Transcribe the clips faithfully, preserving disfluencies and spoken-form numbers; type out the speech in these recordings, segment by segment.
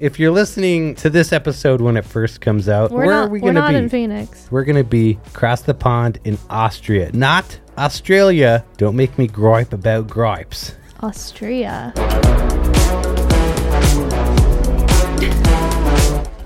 If you're listening to this episode when it first comes out, we're where not, are we going to be? We're not in Phoenix. We're going to be across the pond in Austria. Not Australia. Don't make me gripe about gripes. Austria.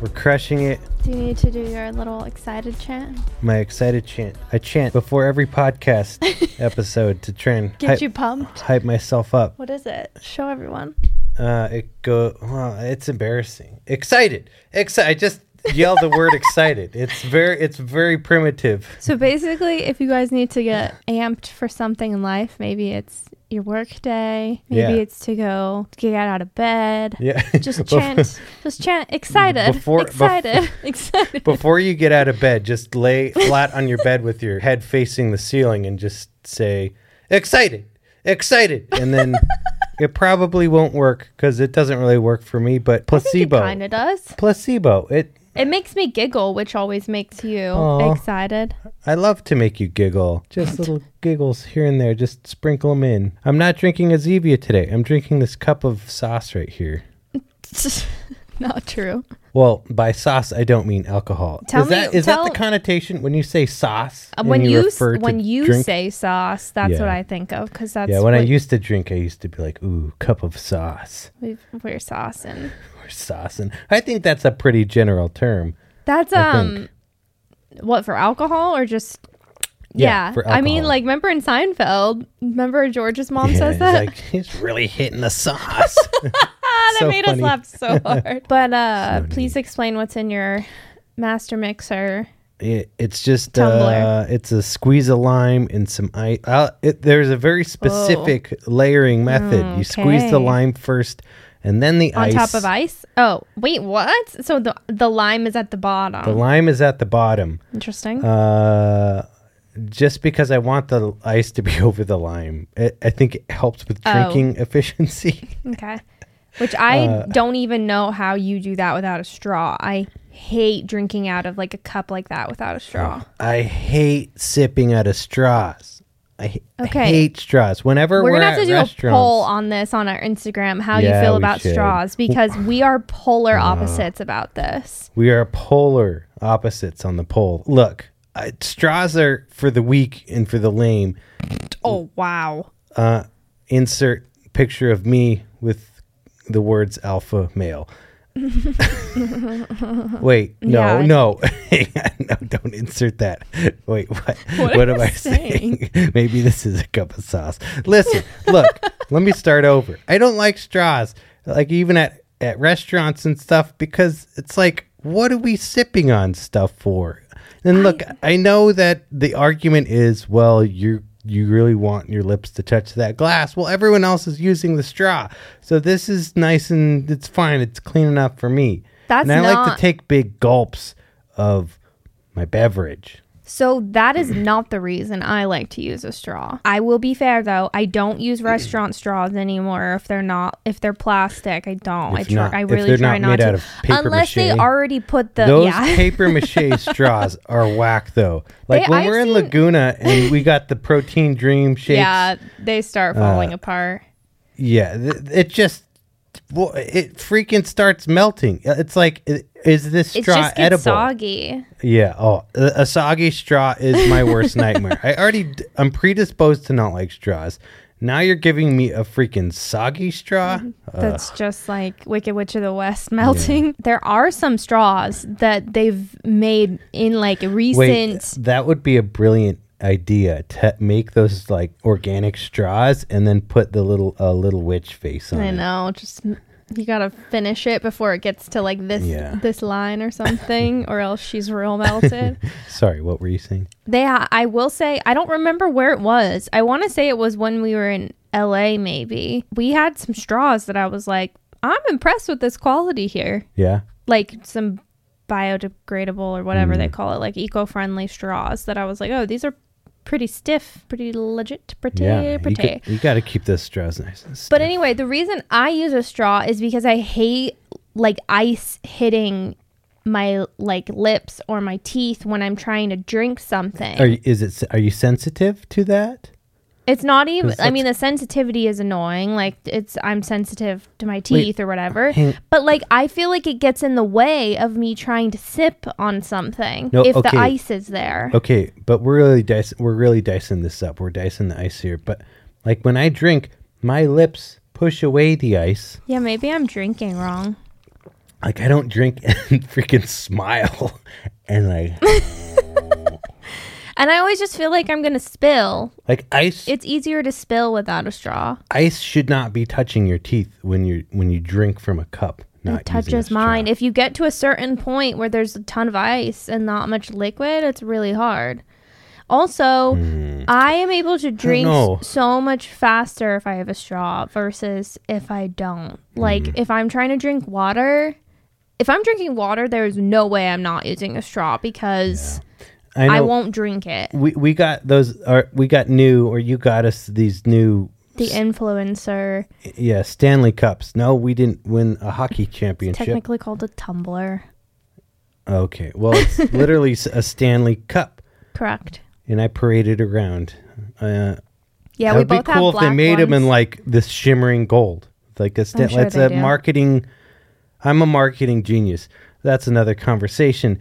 We're crushing it. Do you need to do your little excited chant? My excited chant. I chant before every podcast episode to try and Get hype, you pumped? hype myself up. What is it? Show everyone. Uh, it go. Well, it's embarrassing. Excited, excited. I just yelled the word excited. It's very, it's very primitive. So basically, if you guys need to get amped for something in life, maybe it's your work day. Maybe yeah. it's to go get out of bed. Yeah. Just chant. just chant. Excited. Before, excited. Before, excited. Before you get out of bed, just lay flat on your bed with your head facing the ceiling and just say, "Excited, excited," and then. It probably won't work because it doesn't really work for me, but placebo. I think it kind of does. Placebo. It It makes me giggle, which always makes you aw. excited. I love to make you giggle. Just little giggles here and there. Just sprinkle them in. I'm not drinking a Zevia today. I'm drinking this cup of sauce right here. Not true. Well, by sauce, I don't mean alcohol. Tell is me, that, is tell, that the connotation when you say sauce? Uh, when you, you refer when to you drink? say sauce, that's yeah. what I think of because that's yeah. When I used to drink, I used to be like, "Ooh, cup of sauce." We've, we're saucing. We're saucing. I think that's a pretty general term. That's I um, think. What for alcohol or just yeah? yeah. For I mean, like remember in Seinfeld, remember George's mom yeah, says that like, he's really hitting the sauce. That so made funny. us laugh so hard. But uh, so please neat. explain what's in your master mixer. It, it's just uh, it's a squeeze of lime and some ice. Uh, it, there's a very specific oh. layering method. Mm, okay. You squeeze the lime first, and then the on ice on top of ice. Oh wait, what? So the the lime is at the bottom. The lime is at the bottom. Interesting. Uh, just because I want the ice to be over the lime, it, I think it helps with drinking oh. efficiency. Okay. Which I uh, don't even know how you do that without a straw. I hate drinking out of like a cup like that without a straw. I hate sipping out of straws. I, okay. I hate straws. Whenever we're, we're gonna have to do a poll on this on our Instagram, how yeah, you feel about should. straws, because we are polar opposites uh, about this. We are polar opposites on the poll. Look, uh, straws are for the weak and for the lame. Oh wow! Uh, insert picture of me with. The words alpha male. Wait, no, yeah. no. no, don't insert that. Wait, what? What, what am I saying? saying? Maybe this is a cup of sauce. Listen, look, let me start over. I don't like straws, like even at, at restaurants and stuff, because it's like, what are we sipping on stuff for? And look, I, I know that the argument is, well, you're you really want your lips to touch that glass. Well, everyone else is using the straw. So this is nice and it's fine. It's clean enough for me. That's and I not... like to take big gulps of my beverage. So that is not the reason I like to use a straw. I will be fair though. I don't use restaurant straws anymore if they're not if they're plastic. I don't. If I try, not, I really if try not, made not out to. Of paper Unless mache, they already put the Those yeah. paper mache straws are whack though. Like they, when I've we're seen... in Laguna and we got the protein dream shakes. Yeah, they start falling uh, apart. Yeah, th- it just well, it freaking starts melting. It's like it, is this straw it just gets edible? Soggy. Yeah. Oh, a, a soggy straw is my worst nightmare. I already, d- I'm predisposed to not like straws. Now you're giving me a freaking soggy straw. That's Ugh. just like Wicked Witch of the West melting. Yeah. There are some straws that they've made in like recent. Wait, that would be a brilliant idea to make those like organic straws and then put the little uh, little witch face on. I know, it. just you gotta finish it before it gets to like this yeah. this line or something, or else she's real melted. Sorry, what were you saying? They, I will say, I don't remember where it was. I want to say it was when we were in L A. Maybe we had some straws that I was like, I'm impressed with this quality here. Yeah, like some biodegradable or whatever mm. they call it, like eco-friendly straws that I was like, oh, these are. Pretty stiff, pretty legit, pretty, yeah, pretty. You, you got to keep those straws nice and stiff. But anyway, the reason I use a straw is because I hate like ice hitting my like lips or my teeth when I'm trying to drink something. Are you, is it? Are you sensitive to that? It's not even, I mean, the sensitivity is annoying. Like, it's, I'm sensitive to my teeth wait, or whatever. Hang, but, like, I feel like it gets in the way of me trying to sip on something no, if okay. the ice is there. Okay, but we're really, dic- we're really dicing this up. We're dicing the ice here. But, like, when I drink, my lips push away the ice. Yeah, maybe I'm drinking wrong. Like, I don't drink and freaking smile and, like... And I always just feel like I'm going to spill. Like ice. It's easier to spill without a straw. Ice should not be touching your teeth when you when you drink from a cup. Not it touches mine. Straw. If you get to a certain point where there's a ton of ice and not much liquid, it's really hard. Also, mm. I am able to drink so much faster if I have a straw versus if I don't. Like mm. if I'm trying to drink water, if I'm drinking water, there is no way I'm not using a straw because... Yeah. I, I won't drink it. We we got those. Or we got new, or you got us these new. The influencer. Yeah, Stanley cups. No, we didn't win a hockey championship. It's technically called a tumbler. Okay, well, it's literally a Stanley cup. Correct. And I paraded around. Uh, yeah, we would both be cool have black if they made ones. Them in like this shimmering gold, like a. Sta- sure that's a do. Marketing. I'm a marketing genius. That's another conversation.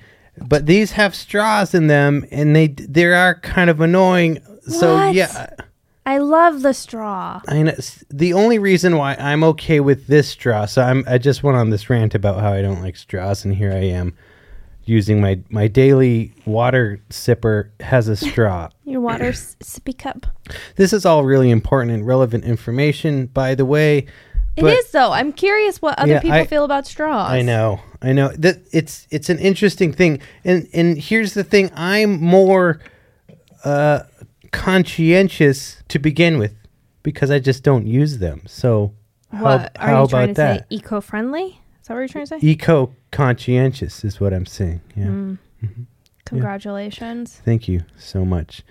But these have straws in them, and they they are kind of annoying. What? So yeah, I love the straw. I know the only reason why I'm okay with this straw. So I'm I just went on this rant about how I don't like straws, and here I am using my my daily water sipper has a straw. Your water sippy cup. This is all really important and relevant information, by the way. It but, is though. I'm curious what other yeah, people I, feel about straws. I know. I know that it's it's an interesting thing, and and here's the thing: I'm more uh, conscientious to begin with because I just don't use them. So how, what, are how you about trying to that? Say eco-friendly? Is that what you're trying to say? Eco-conscientious is what I'm saying. Yeah. Mm. Mm-hmm. Congratulations. Yeah. Thank you so much.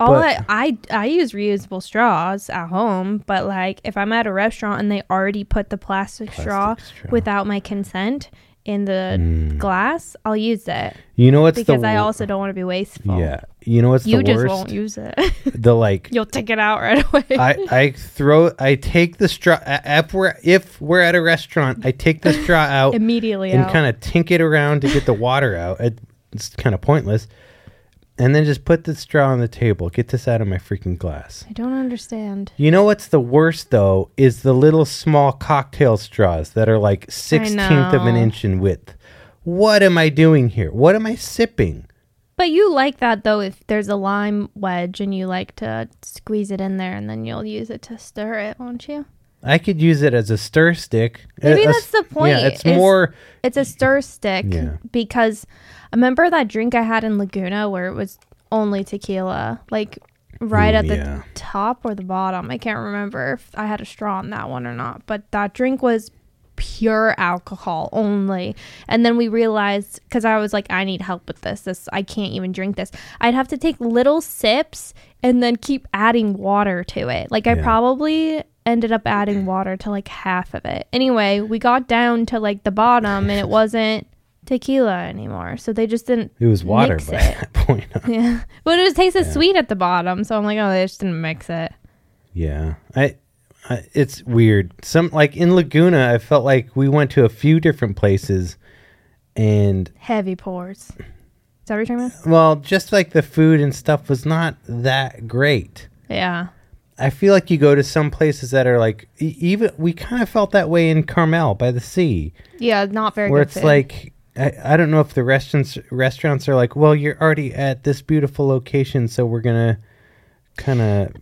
All but, I, I I use reusable straws at home, but like if I'm at a restaurant and they already put the plastic, plastic straw, straw without my consent in the mm. glass, I'll use it. You know what's because the because I wo- also don't want to be wasteful. Yeah, you know what's you the worst? You just won't use it. The like you'll take it out right away. I, I throw I take the straw if we're if we're at a restaurant, I take the straw out immediately and kind of tink it around to get the water out. It, it's kind of pointless. And then just put the straw on the table. Get this out of my freaking glass. I don't understand. You know what's the worst, though, is the little small cocktail straws that are like sixteenth of an inch in width. What am I doing here? What am I sipping? But you like that, though, if there's a lime wedge and you like to squeeze it in there and then you'll use it to stir it, won't you? I could use it as a stir stick. Maybe a, that's the point. Yeah, it's, it's more... It's a stir stick yeah. because... Remember that drink I had in Laguna where it was only tequila, like right Ooh, at the yeah. top or the bottom? I can't remember if I had a straw on that one or not, but that drink was pure alcohol only. And then we realized, because I was like, I need help with this. This I can't even drink this. I'd have to take little sips and then keep adding water to it. Like yeah. I probably... ended up adding water to like half of it. Anyway, we got down to like the bottom and it wasn't tequila anymore. So they just didn't It was water mix by it. That point. Huh? Yeah. But it just tasted yeah. sweet at the bottom. So I'm like, oh, they just didn't mix it. Yeah. I, I it's weird. Some like in Laguna, I felt like we went to a few different places and heavy pours. Is that what you're talking about? Well, just like the food and stuff was not that great. Yeah. I feel like you go to some places that are like, even we kind of felt that way in Carmel by the Sea. Yeah, not very good. Where it's food. Like, I, I don't know if the restaurants restaurants are like, well, you're already at this beautiful location, so we're gonna kind of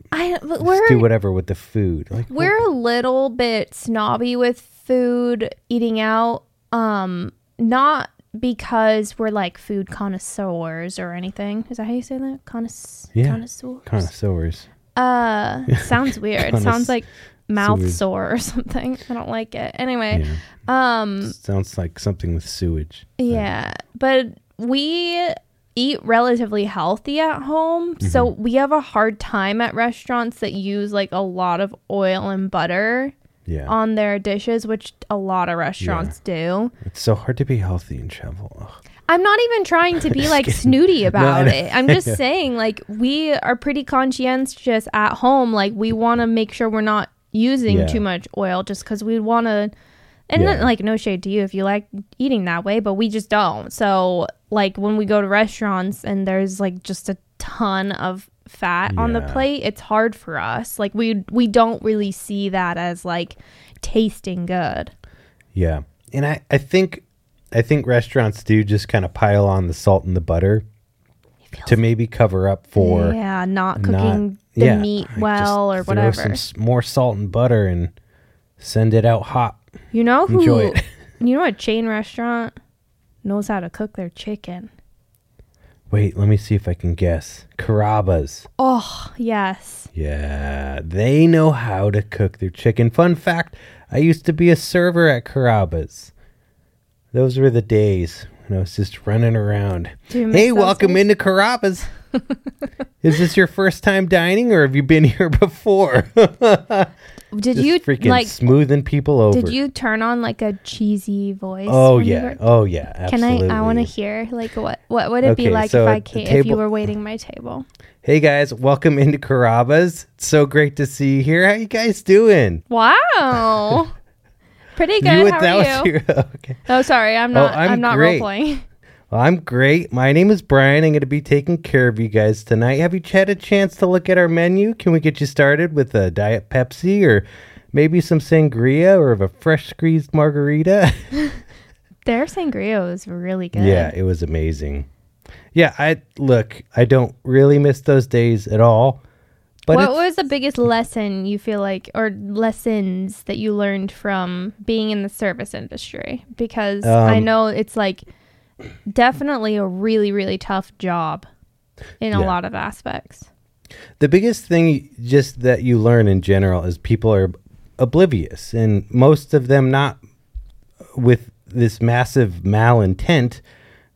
do whatever with the food. Like we're what? A little bit snobby with food, eating out, um, not because we're like food connoisseurs or anything. Is that how you say that? Connoisseurs. Yeah. Connoisseurs. Connoisseurs. Uh, sounds weird. It sounds like mouth sewage. Sore or something. I don't like it. Anyway, yeah. um, sounds like something with sewage. Yeah, but we eat relatively healthy at home, mm-hmm. so we have a hard time at restaurants that use like a lot of oil and butter. yeah. on their dishes, which a lot of restaurants yeah. do. It's so hard to be healthy and travel. Ugh. I'm not even trying to be like kidding. snooty about no, it. I'm just yeah. saying, like, we are pretty conscientious at home. Like, we want to make sure we're not using yeah. too much oil just because we want to. And yeah. then, like, no shade to you if you like eating that way, but we just don't. So, like, when we go to restaurants and there's like just a ton of fat yeah. on the plate, it's hard for us. Like, we we don't really see that as like tasting good. Yeah. And I, I think. I think restaurants do just kind of pile on the salt and the butter to maybe cover up for... Yeah, not cooking not, the yeah, meat well or whatever. Throw some more salt and butter and send it out hot. You know who... Enjoy it. You know a chain restaurant knows how to cook their chicken? Wait, let me see if I can guess. Carrabba's. Oh, yes. Yeah, they know how to cook their chicken. Fun fact, I used to be a server at Carrabba's. Those were the days when I was just running around. Hey, welcome into Carrabba's. Is this your first time dining, or have you been here before? Did just you freaking like smoothing people over? Did you turn on like a cheesy voice? Oh yeah, oh yeah. Absolutely. Can I? I want to hear like what what would it okay, be like so if I came, table, if you were waiting my table? Hey guys, welcome into Carrabba's. It's so great to see you here. How you guys doing? Wow. Pretty good. You, How that are was you? Your, okay. Oh, sorry. I'm not. Oh, I'm, I'm not role playing. Well, I'm great. My name is Brian. I'm going to be taking care of you guys tonight. Have you had a chance to look at our menu? Can we get you started with a Diet Pepsi or maybe some sangria or a fresh squeezed margarita? Their sangria was really good. Yeah, it was amazing. Yeah, I look. I don't really miss those days at all. But what was the biggest lesson you feel like, or lessons that you learned from being in the service industry? Because um, I know it's like definitely a really, really tough job in yeah. a lot of aspects. The biggest thing just that you learn in general is people are oblivious, and most of them not with this massive malintent.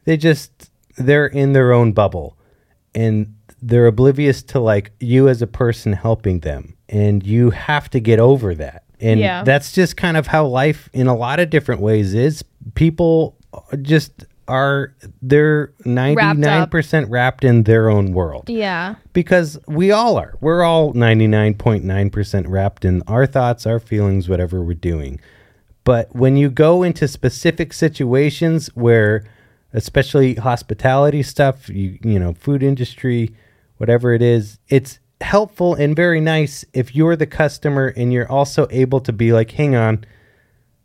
They just, they're in their own bubble, and they're oblivious to like you as a person helping them, and you have to get over that. And yeah. that's just kind of how life in a lot of different ways is. People just are, they're ninety-nine percent wrapped in their own world. Yeah. Because we all are. We're all ninety-nine point nine percent wrapped in our thoughts, our feelings, whatever we're doing. But when you go into specific situations where, especially hospitality stuff, you, you know, food industry, whatever it is, it's helpful and very nice if you're the customer and you're also able to be like, hang on,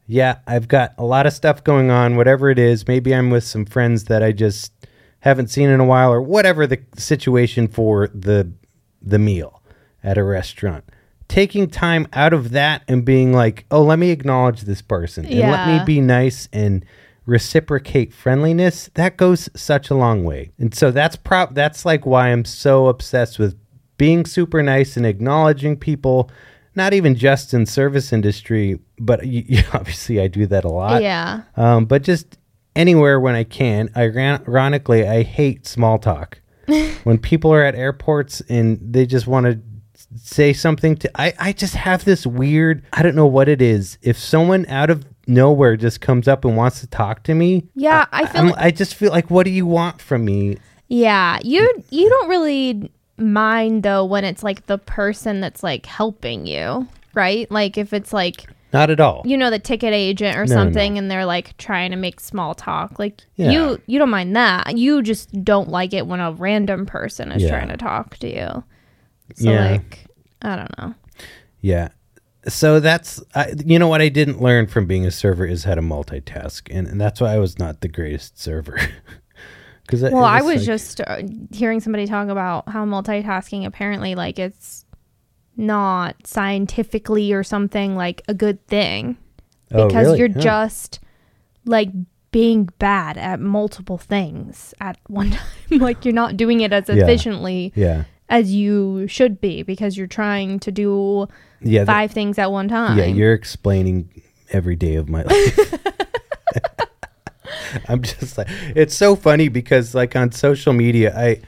yeah, I've got a lot of stuff going on, whatever it is. Maybe I'm with some friends that I just haven't seen in a while, or whatever the situation for the the meal at a restaurant. Taking time out of that and being like, oh, let me acknowledge this person and yeah. let me be nice and reciprocate friendliness, that goes such a long way. And so that's prob that's like why I'm so obsessed with being super nice and acknowledging people, not even just in service industry, but you, you, obviously I do that a lot. Yeah. Um, but just anywhere when I can. I, ironically, I hate small talk. When people are at airports and they just want to say something to, I, I just have this weird, I don't know what it is. If someone out of nowhere just comes up and wants to talk to me, yeah i, I feel like, I just feel like, what do you want from me? Yeah, you you don't really mind though when it's like the person that's like helping you, right? Like if it's like, not at all, you know, the ticket agent or no, something no. and they're like trying to make small talk, like yeah. you you don't mind that. You just don't like it when a random person is yeah. trying to talk to you. So yeah. like I don't know. Yeah. So that's, uh, you know, what I didn't learn from being a server is how to multitask. And, and that's why I was not the greatest server. Cause well, I was like, just uh, hearing somebody talk about how multitasking, apparently, like it's not scientifically or something like a good thing. Because oh, really? you're huh. just like being bad at multiple things at one time. Like you're not doing it as efficiently. Yeah. yeah. as you should be, because you're trying to do yeah, five that, things at one time. Yeah, you're explaining every day of my life. I'm just like, it's so funny because like on social media, I,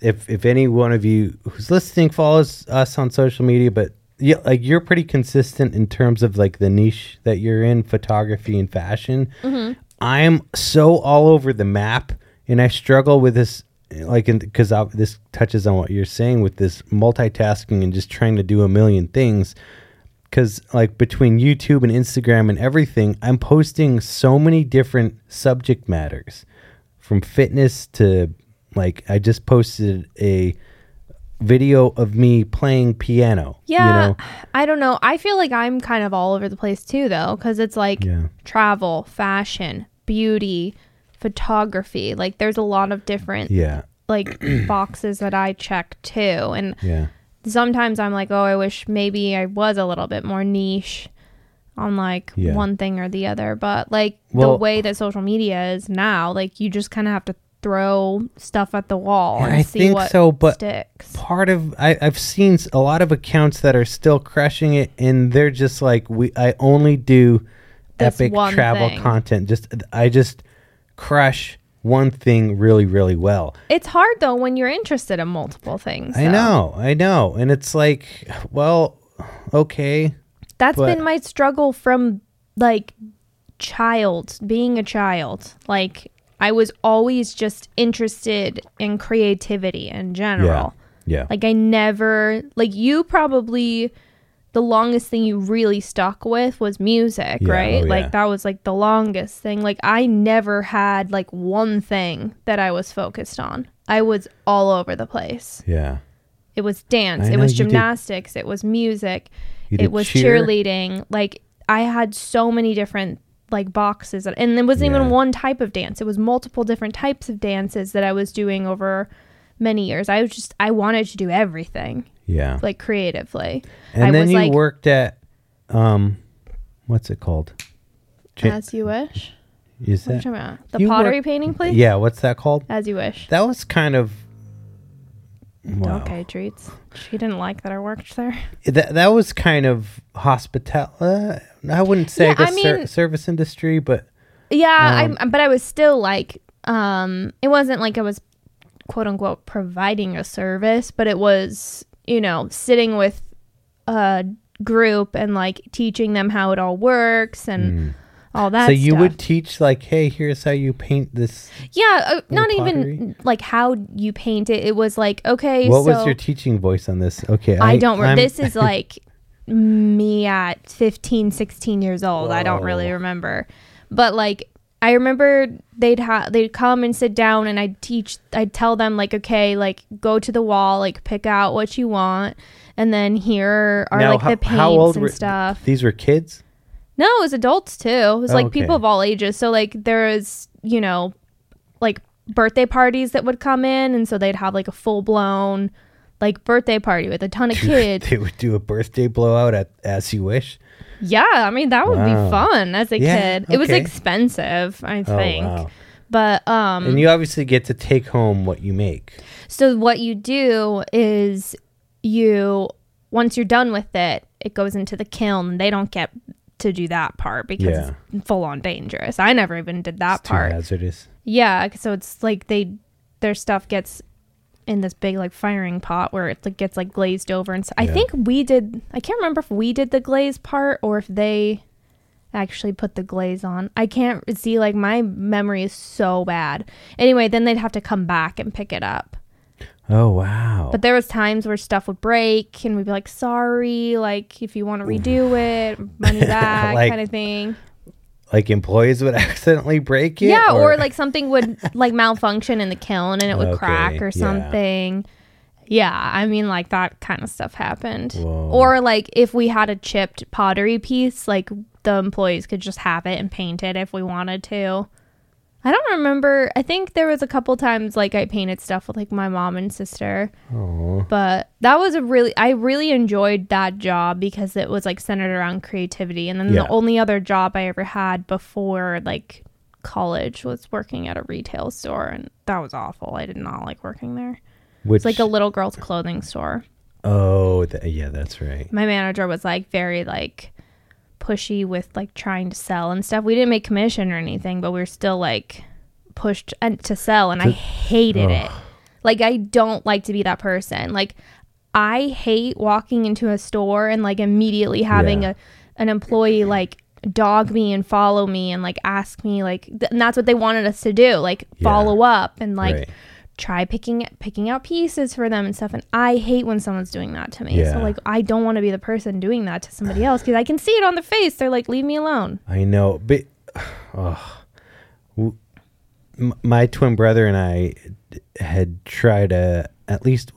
if if any one of you who's listening follows us on social media, but yeah, like you're pretty consistent in terms of like the niche that you're in, photography and fashion. Mm-hmm. I'm so all over the map, and I struggle with this, like, because this touches on what you're saying with this multitasking and just trying to do a million things. Because like between YouTube and Instagram and everything, I'm posting so many different subject matters, from fitness to like I just posted a video of me playing piano. Yeah, you know? I don't know. I feel like I'm kind of all over the place too, though, because it's like yeah. travel, fashion, beauty, photography. Like there's a lot of different yeah. like boxes that I check too, and yeah. sometimes I'm like, oh, I wish maybe I was a little bit more niche on like yeah. one thing or the other. But like well, the way that social media is now, like you just kind of have to throw stuff at the wall and I see think what so, but sticks. Part of I, I've seen a lot of accounts that are still crushing it, and they're just like, we I only do this epic travel thing. Content. Just I just crush one thing really, really well. It's hard though when you're interested in multiple things. Though. I know, I know. And it's like, well, okay. That's but... been my struggle from like child, being a child. Like I was always just interested in creativity in general. Yeah. yeah. Like I never, like you probably, the longest thing you really stuck with was music, yeah, right? Oh, yeah. Like that was like the longest thing. Like I never had like one thing that I was focused on. I was all over the place. Yeah. It was dance. I it was gymnastics. Did, it was music. It was cheer. cheerleading. Like I had so many different like boxes. That, and there wasn't yeah. even one type of dance. It was multiple different types of dances that I was doing over many years. I was just, I wanted to do everything. Yeah. Like creatively. And I then was you like, worked at, um, what's it called? J- As You Wish. Is that? The you pottery work- painting place? Yeah. What's that called? As You Wish. That was kind of. Wow. Okay, treats. She didn't like that I worked there. That that was kind of hospital. Uh, I wouldn't say yeah, the I mean, ser- service industry, but. Yeah. Um, I But I was still like, um, it wasn't like I was quote unquote providing a service, but it was. You know, sitting with a group and like teaching them how it all works and mm. all that. So you stuff. Would teach like, hey, here's how you paint this. Yeah, uh, not pottery. Even like how you paint it. It was like, okay. What so was your teaching voice on this? Okay, I, I don't. Re- this is like me at fifteen, sixteen years old. Whoa. I don't really remember, but like. I remember they'd ha- they'd come and sit down and I'd teach, I'd tell them like, okay, like go to the wall, like pick out what you want. And then here are now, like how, the paints and were, stuff. These were kids? No, it was adults too. It was oh, like okay. people of all ages. So like there is, you know, like birthday parties that would come in. And so they'd have like a full blown like birthday party with a ton of kids. They would do a birthday blowout at As You Wish. Yeah, I mean, that would wow. be fun as a yeah, kid. Okay. It was expensive, I think. Oh, wow. But um and you obviously get to take home what you make. So what you do is you once you're done with it, it goes into the kiln. They don't get to do that part because yeah. it's full on dangerous. I never even did that it's part. Too hazardous. Yeah, so it's like they their stuff gets in this big like firing pot where it like, gets like glazed over and so yeah. I think we did I can't remember if we did the glaze part or if they actually put the glaze on. I can't see like my memory is so bad. Anyway, then they'd have to come back and pick it up. Oh wow. But there was times where stuff would break and we'd be like sorry, like if you want to redo it, money back like- kind of thing. Like employees would accidentally break it? Yeah, or, or like something would like malfunction in the kiln and it would okay, crack or something. Yeah. yeah, I mean like that kind of stuff happened. Whoa. Or like if we had a chipped pottery piece, like the employees could just have it and paint it if we wanted to. I don't remember. I think there was a couple times like I painted stuff with like my mom and sister. Aww. But that was a really, I really enjoyed that job because it was like centered around creativity. And then yeah. the only other job I ever had before like college was working at a retail store. And that was awful. I did not like working there. Which... It's like a little girl's clothing store. Oh, th- yeah, that's right. My manager was like very like... pushy with like trying to sell and stuff. We didn't make commission or anything, but we were still like pushed and to sell and to, I hated oh. it. Like I don't like to be that person. Like I hate walking into a store and like immediately having yeah. a an employee like dog me and follow me and like ask me like th- and that's what they wanted us to do, like yeah. follow up and like right. try picking picking out pieces for them and stuff, and I hate when someone's doing that to me. yeah. So like I don't want to be the person doing that to somebody else because I can see it on their face. They're like, leave me alone. I know, but oh, my twin brother and I had tried a at least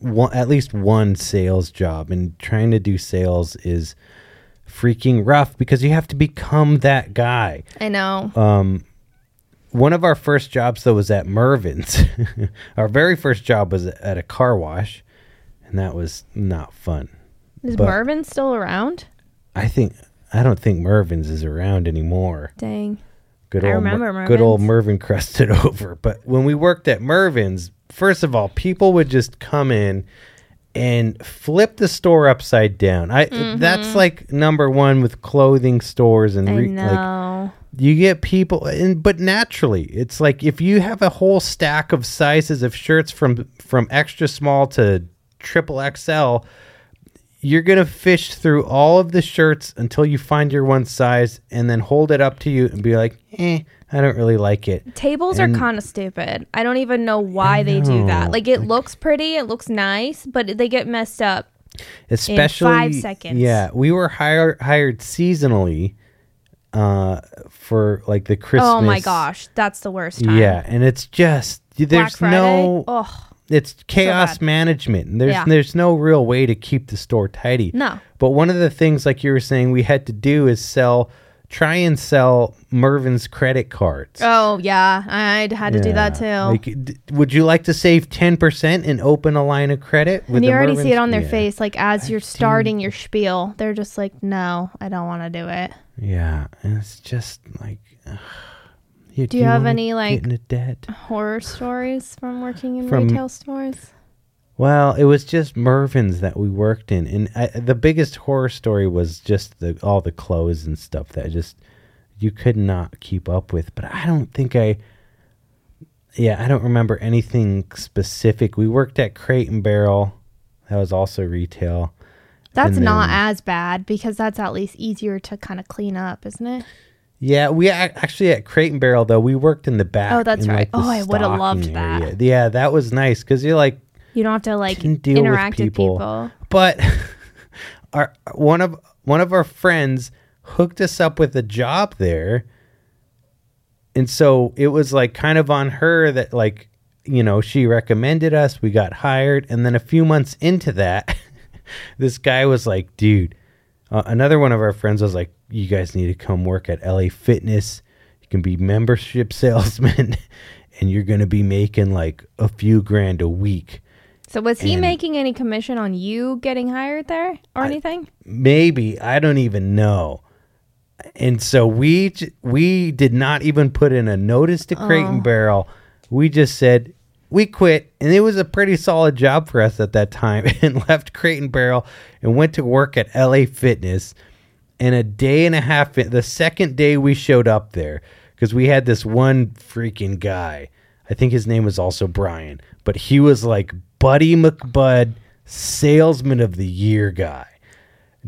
one at least one sales job, and trying to do sales is freaking rough because you have to become that guy. I know. Um, one of our first jobs though was at Mervyn's. Our very first job was at a car wash, and that was not fun. Is but Mervyn still around? I think I don't think Mervyn's is around anymore. Dang. Good I old remember Mer- good old Mervyn crusted over. But when we worked at Mervyn's, first of all, people would just come in and flip the store upside down. I mm-hmm. That's like number one with clothing stores, and re- like you get people, and but naturally, it's like if you have a whole stack of sizes of shirts from from extra small to triple X L, you're gonna fish through all of the shirts until you find your one size, and then hold it up to you and be like, eh, I don't really like it. Tables and are kind of stupid. I don't even know why know. they do that. Like, it like, looks pretty, it looks nice, but they get messed up especially in five seconds. Yeah, we were hired hired seasonally uh, for, like, the Christmas. Oh, my gosh. That's the worst time. Yeah, and it's just, there's no, ugh, it's chaos so management. There's, yeah. there's no real way to keep the store tidy. No. But one of the things, like you were saying, we had to do is sell... try and sell Mervyn's credit cards. Oh, yeah. I had to yeah. do that, too. Like, d- would you like to save ten percent and open a line of credit? With and you already Mervyn's? see it on their yeah. face. Like, as I you're starting do. your spiel, they're just like, no, I don't want to do it. Yeah. And it's just like... Ugh. You, do, do you have any, like, horror stories from working in from, retail stores? Well, it was just Mervyn's that we worked in, and I, the biggest horror story was just the all the clothes and stuff that just you could not keep up with. But I don't think I, yeah, I don't remember anything specific. We worked at Crate and Barrel, that was also retail. That's then, not as bad because that's at least easier to kind of clean up, isn't it? Yeah, we actually at Crate and Barrel though we worked in the back. Oh, that's in, right. Like, oh, I would have loved area. that. Yeah, that was nice because you're like. You don't have to like interact with people. with people. But our one of one of our friends hooked us up with a job there, and so it was like kind of on her that like you know she recommended us. We got hired, and then a few months into that, this guy was like, "Dude," uh, another one of our friends was like, "You guys need to come work at L A Fitness. You can be membership salesman, and you're gonna be making like a few grand a week." So was he and making any commission on you getting hired there or I, anything? Maybe. I don't even know. And so we we did not even put in a notice to Crate oh. and Barrel. We just said, we quit. And it was a pretty solid job for us at that time and left Crate and Barrel and went to work at L A Fitness. And a day and a half, the second day we showed up there, because we had this one freaking guy. I think his name was also Brian. But he was like... Buddy McBud, salesman of the year guy.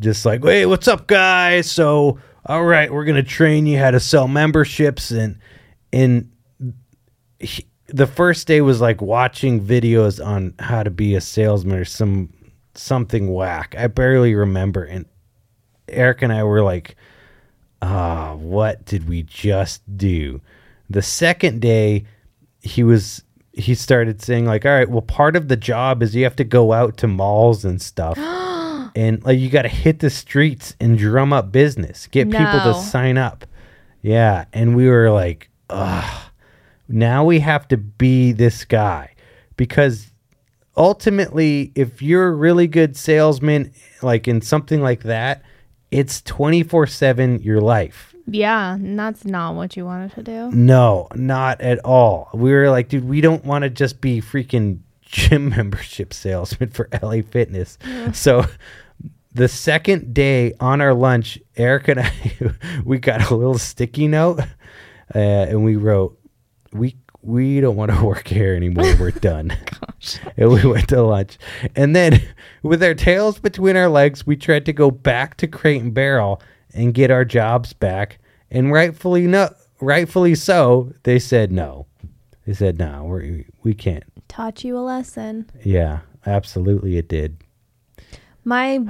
Just like, hey, what's up, guys? So, all right, we're going to train you how to sell memberships. And and he, the first day was like watching videos on how to be a salesman or some something whack. I barely remember. And Eric and I were like, ah, what did we just do? The second day, he was... he started saying like, all right, well, part of the job is you have to go out to malls and stuff and like, you got to hit the streets and drum up business, get no. people to sign up. Yeah. And we were like, ugh, now we have to be this guy because ultimately if you're a really good salesman, like in something like that, it's twenty-four seven your life. Yeah, and that's not what you wanted to do. No, not at all. We were like, dude, we don't want to just be freaking gym membership salesman for L A Fitness. Yeah. So the second day on our lunch, Eric and I, we got a little sticky note uh, and we wrote, we we don't want to work here anymore. We're done. Gosh. And we went to lunch. And then with our tails between our legs, we tried to go back to Crate and Barrel and get our jobs back. And rightfully no, rightfully so, they said no. They said, no, we we can't. Taught you a lesson. Yeah, absolutely it did. My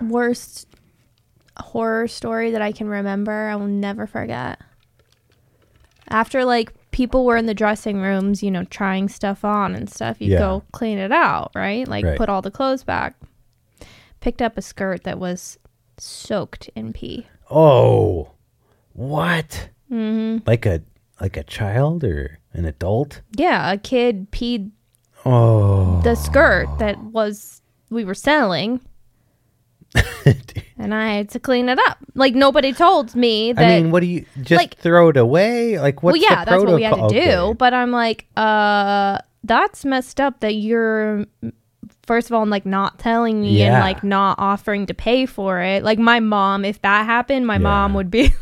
worst horror story that I can remember, I will never forget. After, like, people were in the dressing rooms, you know, trying stuff on and stuff. You yeah. go clean it out, right? Like, right. put all the clothes back. Picked up a skirt that was soaked in pee. Oh, what? Mm-hmm. Like a like a child or an adult? Yeah, a kid peed oh. the skirt that was we were selling. And I had to clean it up. Like, nobody told me that. I mean, what do you just like, throw it away? Like, what's well, yeah, the that's protocol? What we had to do. Okay. But I'm like, uh, that's messed up. That you're, first of all, I'm like not telling me yeah. and like not offering to pay for it. Like, my mom, if that happened, my yeah. mom would be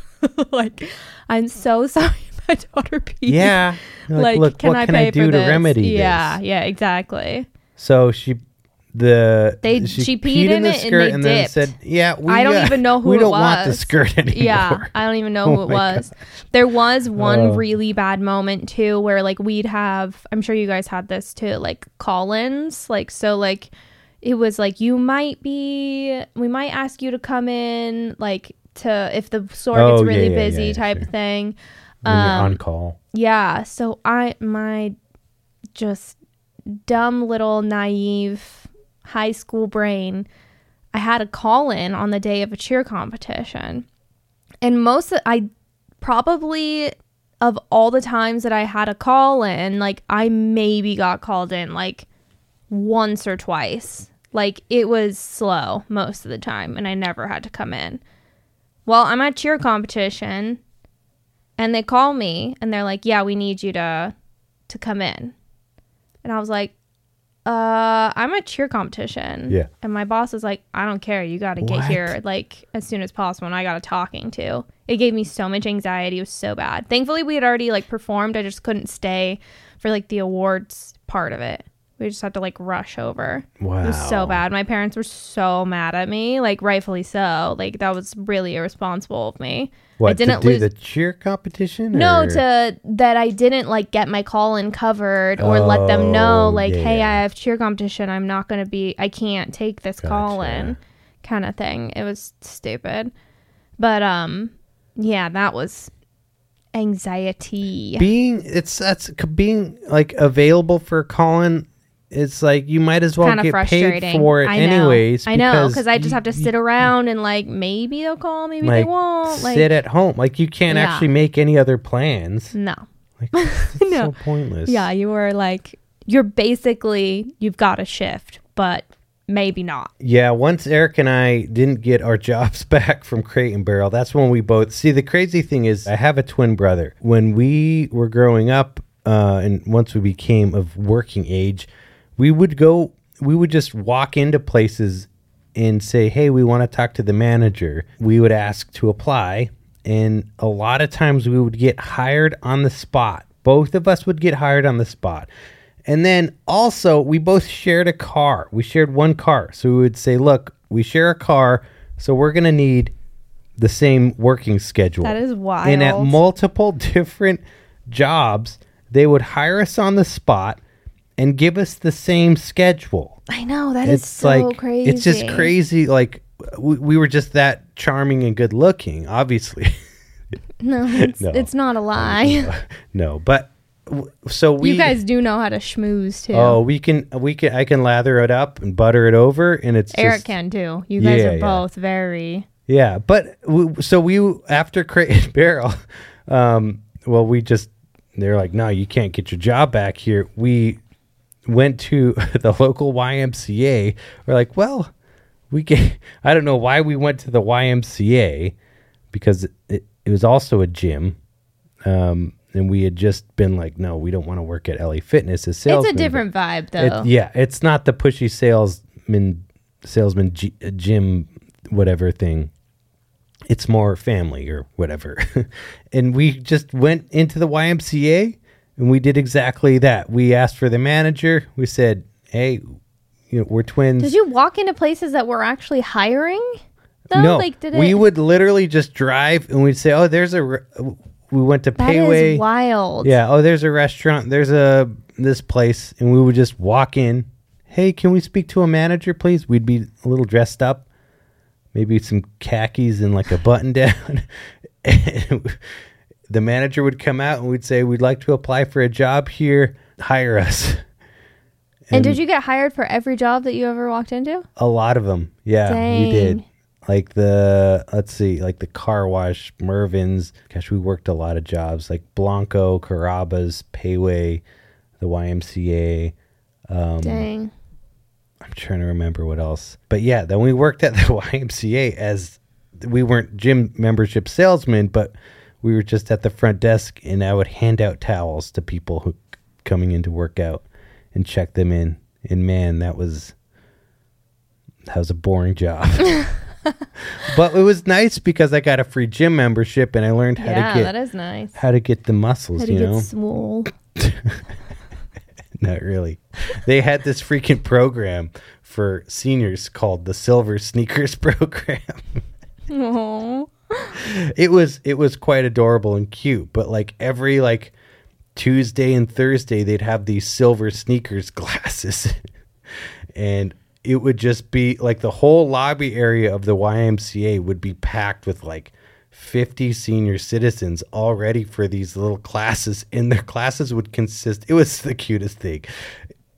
like, "I'm so sorry, my daughter peed." Yeah, like, like, look, can what I can pay I do for to this? Remedy yeah, this? Yeah, yeah, exactly. So she. The they she, she peed, peed in the it skirt and, they and then said, "Yeah, we, I don't uh, even know who we it don't was. Want the skirt anymore." Yeah, I don't even know oh who it was. God. There was one oh. really bad moment too, where like we'd have, I'm sure you guys had this too, like call-ins, like so, like it was like you might be, we might ask you to come in, like to if the store oh, gets really yeah, yeah, busy yeah, type sure. thing. When um, you're on call. Yeah, so I my just dumb little naive. High school brain, I had a call in on the day of a cheer competition, and most of, I probably of all the times that I had a call in, like I maybe got called in like once or twice. Like it was slow most of the time, and I never had to come in. Well, I'm at cheer competition, and they call me, and they're like, "Yeah, we need you to to come in," and I was like. Uh, I'm at cheer competition. Yeah. And my boss is like, I don't care. You got to get here like as soon as possible. And I got a talking to. It gave me so much anxiety. It was so bad. Thankfully, we had already like performed. I just couldn't stay for like the awards part of it. We just had to like rush over. Wow. It was so bad. My parents were so mad at me, like rightfully so. Like that was really irresponsible of me. What, I didn't to do lose... the cheer competition? Or... No, to that I didn't like get my call in covered or oh, let them know like, yeah. hey, I have cheer competition. I'm not going to be, I can't take this gotcha. Call in kind of thing. It was stupid. But um, yeah, that was anxiety. Being, it's, that's being like available for call in. It's like you might as well kind of get paid for it I anyways. I know, because I just have to sit around and like maybe they'll call, maybe like, they won't. Like, sit at home. Like you can't yeah. actually make any other plans. No. Like it's no. so pointless. Yeah, you were like, you're basically, you've got a shift, but maybe not. Yeah, once Eric and I didn't get our jobs back from Crate and Barrel, that's when we both, see the crazy thing is I have a twin brother. When we were growing up uh, and once we became of working age, we would go, we would just walk into places and say, hey, we want to talk to the manager. We would ask to apply. And a lot of times we would get hired on the spot. Both of us would get hired on the spot. And then also we both shared a car. We shared one car. So we would say, look, we share a car. So we're going to need the same working schedule. That is wild. And at multiple different jobs, they would hire us on the spot. And give us the same schedule. I know, that it's is so like, crazy. It's just crazy. Like, we, we were just that charming and good looking, obviously. no, it's, no, it's not a lie. Uh, no, but w- so we... You guys do know how to schmooze, too. Oh, we can, we can, I can lather it up and butter it over, and it's Eric just, can, too. You guys yeah, are yeah. both very... Yeah, but, w- so we, after Crate and Barrel, um, well, we just, they're like, no, you can't get your job back here. We... went to the local Y M C A. We're like, well, we can. I don't know why we went to the Y M C A because it, it, it was also a gym, um, and we had just been like, no, we don't want to work at L A Fitness as salesmen. It's a different vibe, though. It, yeah, it's not the pushy salesman, salesman g- gym, whatever thing. It's more family or whatever. And we just went into the Y M C A. And we did exactly that. We asked for the manager. We said, hey, you know, we're twins. Did you walk into places that were actually hiring? Though? No, like, did we it... would literally just drive and we'd say, oh, there's a, re- we went to Payway. That is wild. Yeah. Oh, there's a restaurant. There's a, this place. And we would just walk in. Hey, can we speak to a manager, please? We'd be a little dressed up. Maybe some khakis and like a button down. And the manager would come out and we'd say, we'd like to apply for a job here. Hire us. And, and did you get hired for every job that you ever walked into? A lot of them. Yeah, Dang. we did. Like the, let's see, like the car wash, Mervyn's. Gosh, we worked a lot of jobs like Blanco, Carrabba's, Payway, the Y M C A. Um, Dang. I'm trying to remember what else. But yeah, then we worked at the Y M C A as, we weren't gym membership salesmen, but we were just at the front desk, and I would hand out towels to people who coming in to work out and check them in. And man, that was, that was a boring job. But it was nice because I got a free gym membership and I learned how yeah, to get, that is nice. How to get the muscles, how to you get know? Swole. Not really. They had this freaking program for seniors called the Silver Sneakers Program. Aww. It was it was quite adorable and cute, but like every like Tuesday and Thursday they'd have these silver sneakers glasses. And it would just be like the whole lobby area of the Y M C A would be packed with like fifty senior citizens all ready for these little classes, and their classes would consist, it was the cutest thing.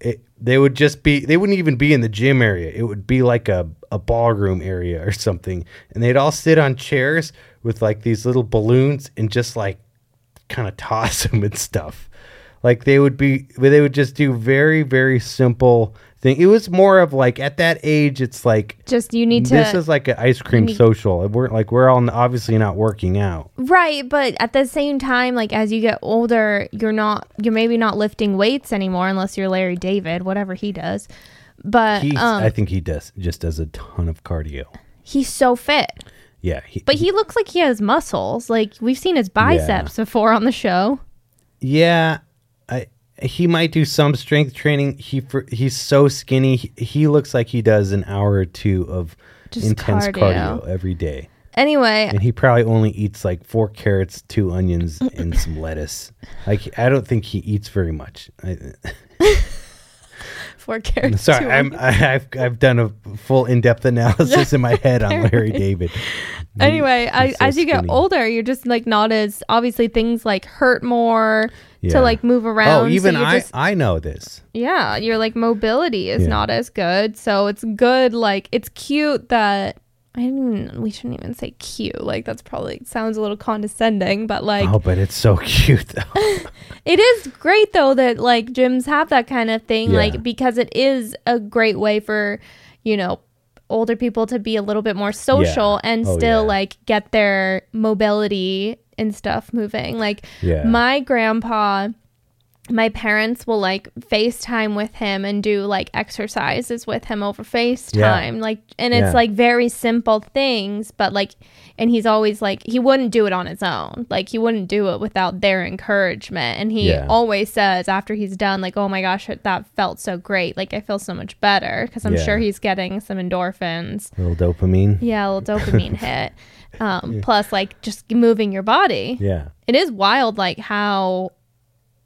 It, they would just be, they wouldn't even be in the gym area. It would be like a, a ballroom area or something. And they'd all sit on chairs with like these little balloons and just like kind of toss them and stuff. Like they would be, they would just do very, very simple thing. It was more of like at that age, it's like, just you need to, this is like an ice cream need, social. We're like, we're all obviously not working out. Right. But at the same time, like as you get older, you're not, you're maybe not lifting weights anymore unless you're Larry David, whatever he does. But um, I think he does just does a ton of cardio. He's so fit. Yeah. He, but he, he looks like he has muscles. Like we've seen his biceps yeah. before on the show. Yeah. I, he might do some strength training. He for, he's so skinny. He, he looks like he does an hour or two of just intense cardio. cardio every day. Anyway, and he probably only eats like four carrots, two onions, and some lettuce. Like I don't think he eats very much. I, four carrots. Sorry, I'm, I, I've I've done a full in-depth analysis in my head on Larry David. Anyway, I, so as you skinny. get older, you're just like not as obviously things like hurt more. Yeah. To like move around. Oh, even so I, just, I know this. Yeah. Your like mobility is yeah. not as good. So it's good. Like it's cute that I didn't even, we shouldn't even say cute. Like that's probably sounds a little condescending, but like. Oh, but it's so cute though. It is great though that like gyms have that kind of thing. Yeah. Like because it is a great way for, you know, older people to be a little bit more social yeah. and oh, still yeah. like get their mobility and stuff moving. Like yeah. my grandpa, my parents will like FaceTime with him and do like exercises with him over FaceTime. Yeah. Like, and it's yeah. like very simple things, but like, and he's always like, he wouldn't do it on his own. Like he wouldn't do it without their encouragement. And he yeah. always says after he's done, like, oh my gosh, that felt so great. Like I feel so much better. Cause I'm yeah. sure he's getting some endorphins. A little dopamine. Yeah. A little dopamine hit. Um, yeah. Plus, like, just moving your body. Yeah. It is wild, like, how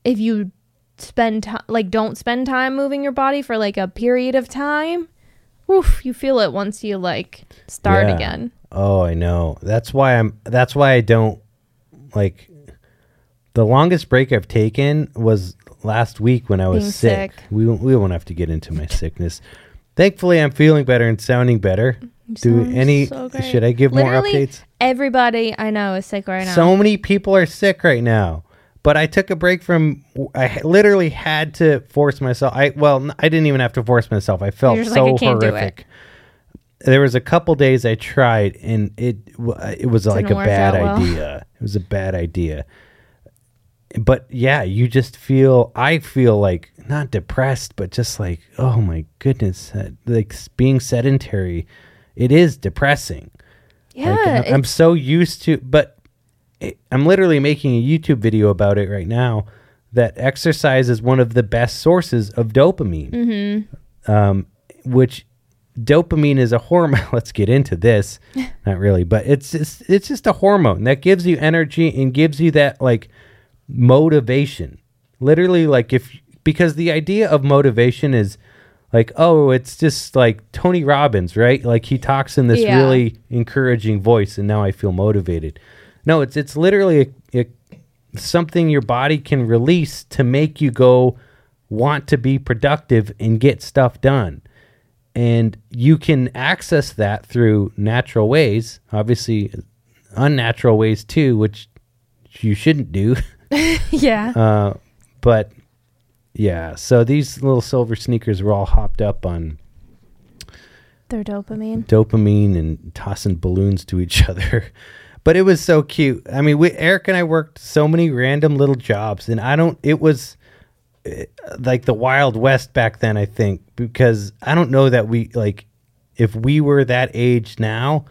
if you spend, t- like, don't spend time moving your body for, like, a period of time, oof, you feel it once you, like, start yeah. again. Oh, I know. That's why I'm, that's why I don't, like, the longest break I've taken was last week when I was sick. sick. We, we won't have to get into my sickness. Thankfully, I'm feeling better and sounding better. Do any so should I give Literally, more updates? Everybody I know is sick right now. So many people are sick right now. But I took a break from. I literally had to force myself. I well, I didn't even have to force myself. I felt so like, I horrific. There was a couple days I tried, and it it was it like a bad idea. Well. It was a bad idea. But yeah, you just feel. I feel like not depressed, but just like oh my goodness, like being sedentary. It is depressing. Yeah. Like, I'm so used to, but it, I'm literally making a YouTube video about it right now that exercise is one of the best sources of dopamine, mm-hmm. um, which dopamine is a hormone. Let's get into this. Not really, but it's just, it's just a hormone that gives you energy and gives you that like motivation. Literally, like if because the idea of motivation is like, oh, it's just like Tony Robbins, right? Like he talks in this yeah. really encouraging voice, and now I feel motivated. No, it's it's literally a, a something your body can release to make you go want to be productive and get stuff done. And you can access that through natural ways, obviously unnatural ways too, which you shouldn't do. yeah. Uh, but yeah, so these little silver sneakers were all hopped up on their dopamine, dopamine and tossing balloons to each other. But it was so cute. I mean, we, Eric and I worked so many random little jobs, and I don't, it was it, like the Wild West back then, I think, because I don't know that we, like, if we were that age now,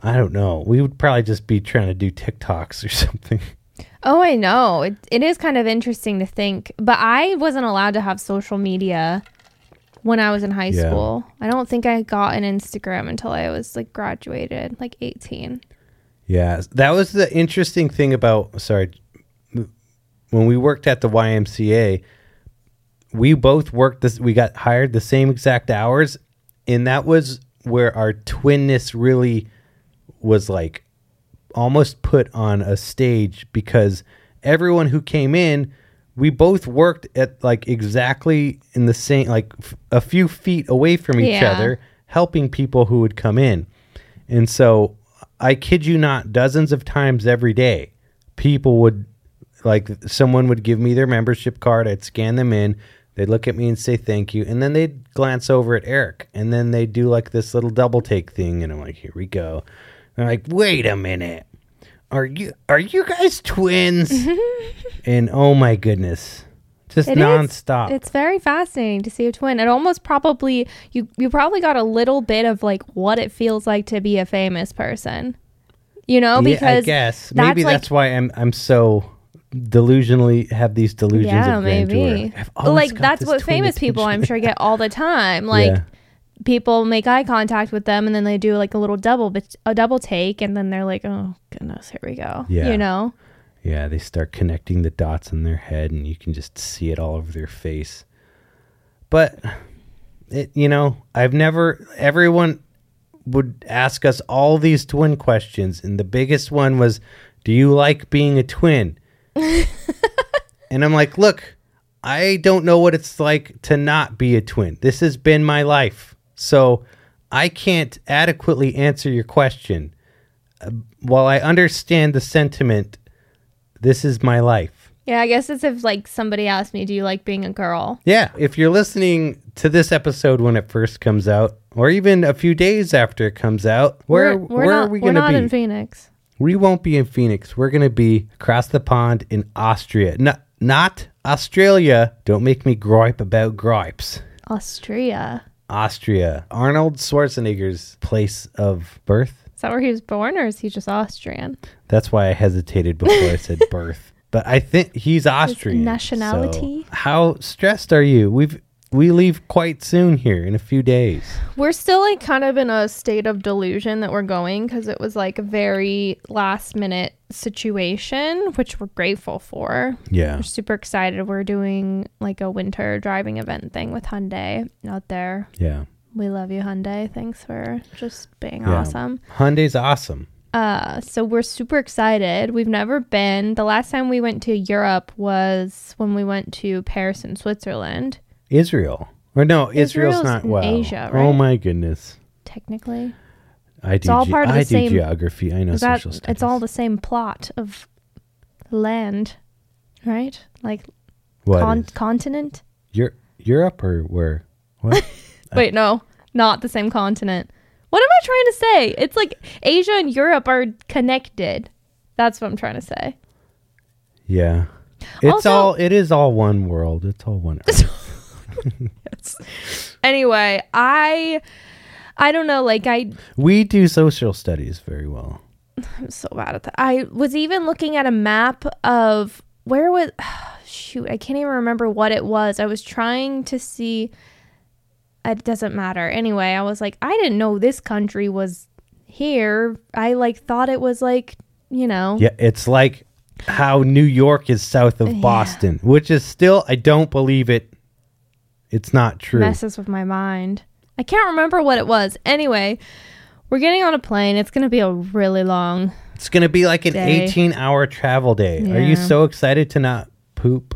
I don't know. We would probably just be trying to do TikToks or something. Oh, I know. It, it is kind of interesting to think, but I wasn't allowed to have social media when I was in high yeah. school. I don't think I got an Instagram until I was like graduated, like eighteen. Yeah, that was the interesting thing about, sorry, when we worked at the Y M C A, we both worked this, we got hired the same exact hours, and that was where our twinness really was like almost put on a stage, because everyone who came in, we both worked at like exactly in the same, like f- a few feet away from each yeah. other, helping people who would come in. And so I kid you not, dozens of times every day, people would, like, someone would give me their membership card, I'd scan them in, they'd look at me and say thank you, and then they'd glance over at Eric, and then they'd do, like, this little double-take thing, and I'm like, here we go. And I'm like, wait a minute, are you are you guys twins? And oh my goodness, just it nonstop. Is, it's very fascinating to see a twin. It almost probably, you, you probably got a little bit of like what it feels like to be a famous person, you know, because yeah, I guess that's maybe like, that's why I'm, I'm so delusionally have these delusions yeah, of grandeur. Maybe. Like that's what famous attention. People I'm sure get all the time. Like yeah. people make eye contact with them and then they do like a little double, a double take. And then they're like, oh goodness, here we go. Yeah. You know? Yeah, they start connecting the dots in their head, and you can just see it all over their face. But, it, you know, I've never, everyone would ask us all these twin questions, and the biggest one was, do you like being a twin? And I'm like, look, I don't know what it's like to not be a twin. This has been my life, so I can't adequately answer your question. Uh, while I understand the sentiment, this is my life. Yeah, I guess it's if like somebody asked me, do you like being a girl? Yeah, if you're listening to this episode when it first comes out, or even a few days after it comes out, where, we're, we're where not, are we going to be? We're not in Phoenix. We won't be in Phoenix. We're going to be across the pond in Austria. No, not Australia. Don't make me gripe about gripes. Austria. Austria. Arnold Schwarzenegger's place of birth. Is that where he was born, or is he just Austrian? That's why I hesitated before I said birth. But I think he's Austrian. His nationality. So how stressed are you? We've we leave quite soon here in a few days. We're still like kind of in a state of delusion that we're going, because it was like a very last minute situation, which we're grateful for. Yeah. We're super excited. We're doing like a winter driving event thing with Hyundai out there. Yeah. We love you, Hyundai. Thanks for just being yeah. awesome. Hyundai's awesome. Uh, so we're super excited. We've never been. The last time we went to Europe was when we went to Paris and Switzerland. Israel. Or no, Israel's, Israel's not well. Asia, right? Oh my goodness. Technically. I do, it's all ge- part of the I same, do geography. I know social that, studies. It's all the same plot of land, right? Like what con- continent? Your, Europe or where? What? Wait, no, not the same continent. What am I trying to say? It's like Asia and Europe are connected. That's what I'm trying to say. Yeah. It's also, all, it is all one world. It's all one. Yes. Anyway, I, I don't know. Like I, we do social studies very well. I'm so bad at that. I was even looking at a map of where was, shoot, I can't even remember what it was. I was trying to see. It doesn't matter. Anyway, I was like, I didn't know this country was here. I like thought it was like, you know. Yeah, it's like how New York is south of yeah. Boston, which is still, I don't believe it. It's not true. Messes with my mind. I can't remember what it was. Anyway, we're getting on a plane. It's going to be a really long It's going to be like an day. eighteen hour travel day. Yeah. Are you so excited to not poop?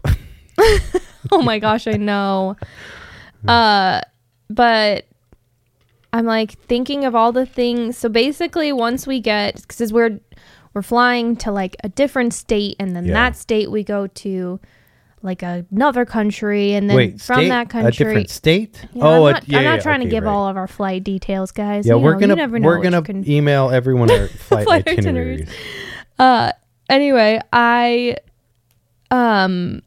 Oh my gosh, I know. Uh, but I'm like thinking of all the things. So basically once we get, because we're, we're flying to like a different state, and then yeah. that state we go to like another country, and then Wait, from state? that country, a different state. You know, oh, I'm not, a, yeah, I'm not yeah, trying okay, to give right. all of our flight details, guys. Yeah, you we're know, gonna you never know we're gonna can... email everyone our flight, flight itineraries. itineraries. Uh, anyway, I, um,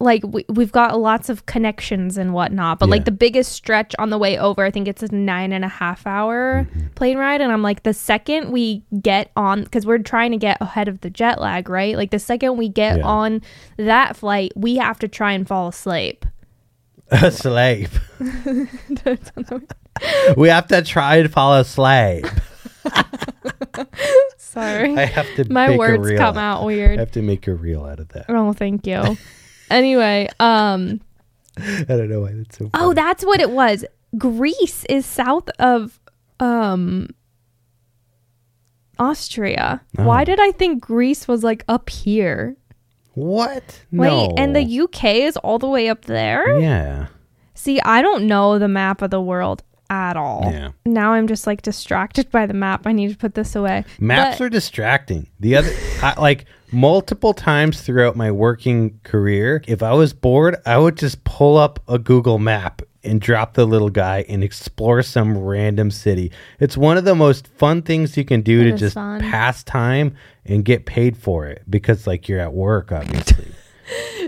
like we we've got lots of connections and whatnot, but yeah. like the biggest stretch on the way over, I think it's a nine and a half hour mm-hmm. plane ride, and I'm like, the second we get on, because we're trying to get ahead of the jet lag, right? Like the second we get yeah. on that flight, we have to try and fall asleep. Asleep. We have to try and fall asleep. Sorry, I have to. My words come out weird. I have to make a reel out of that. Oh, thank you. Anyway, um, I don't know why that's so funny. Oh, that's what it was. Greece is south of um, Austria. Oh. Why did I think Greece was like up here? What? Wait, no. And the U K is all the way up there? Yeah. See, I don't know the map of the world at all. Yeah. Now I'm just like distracted by the map. I need to put this away. Maps but- are distracting. The other, I, like... Multiple times throughout my working career, if I was bored, I would just pull up a Google map and drop the little guy and explore some random city. It's one of the most fun things you can do it to just fun. pass time and get paid for it, because like you're at work, obviously.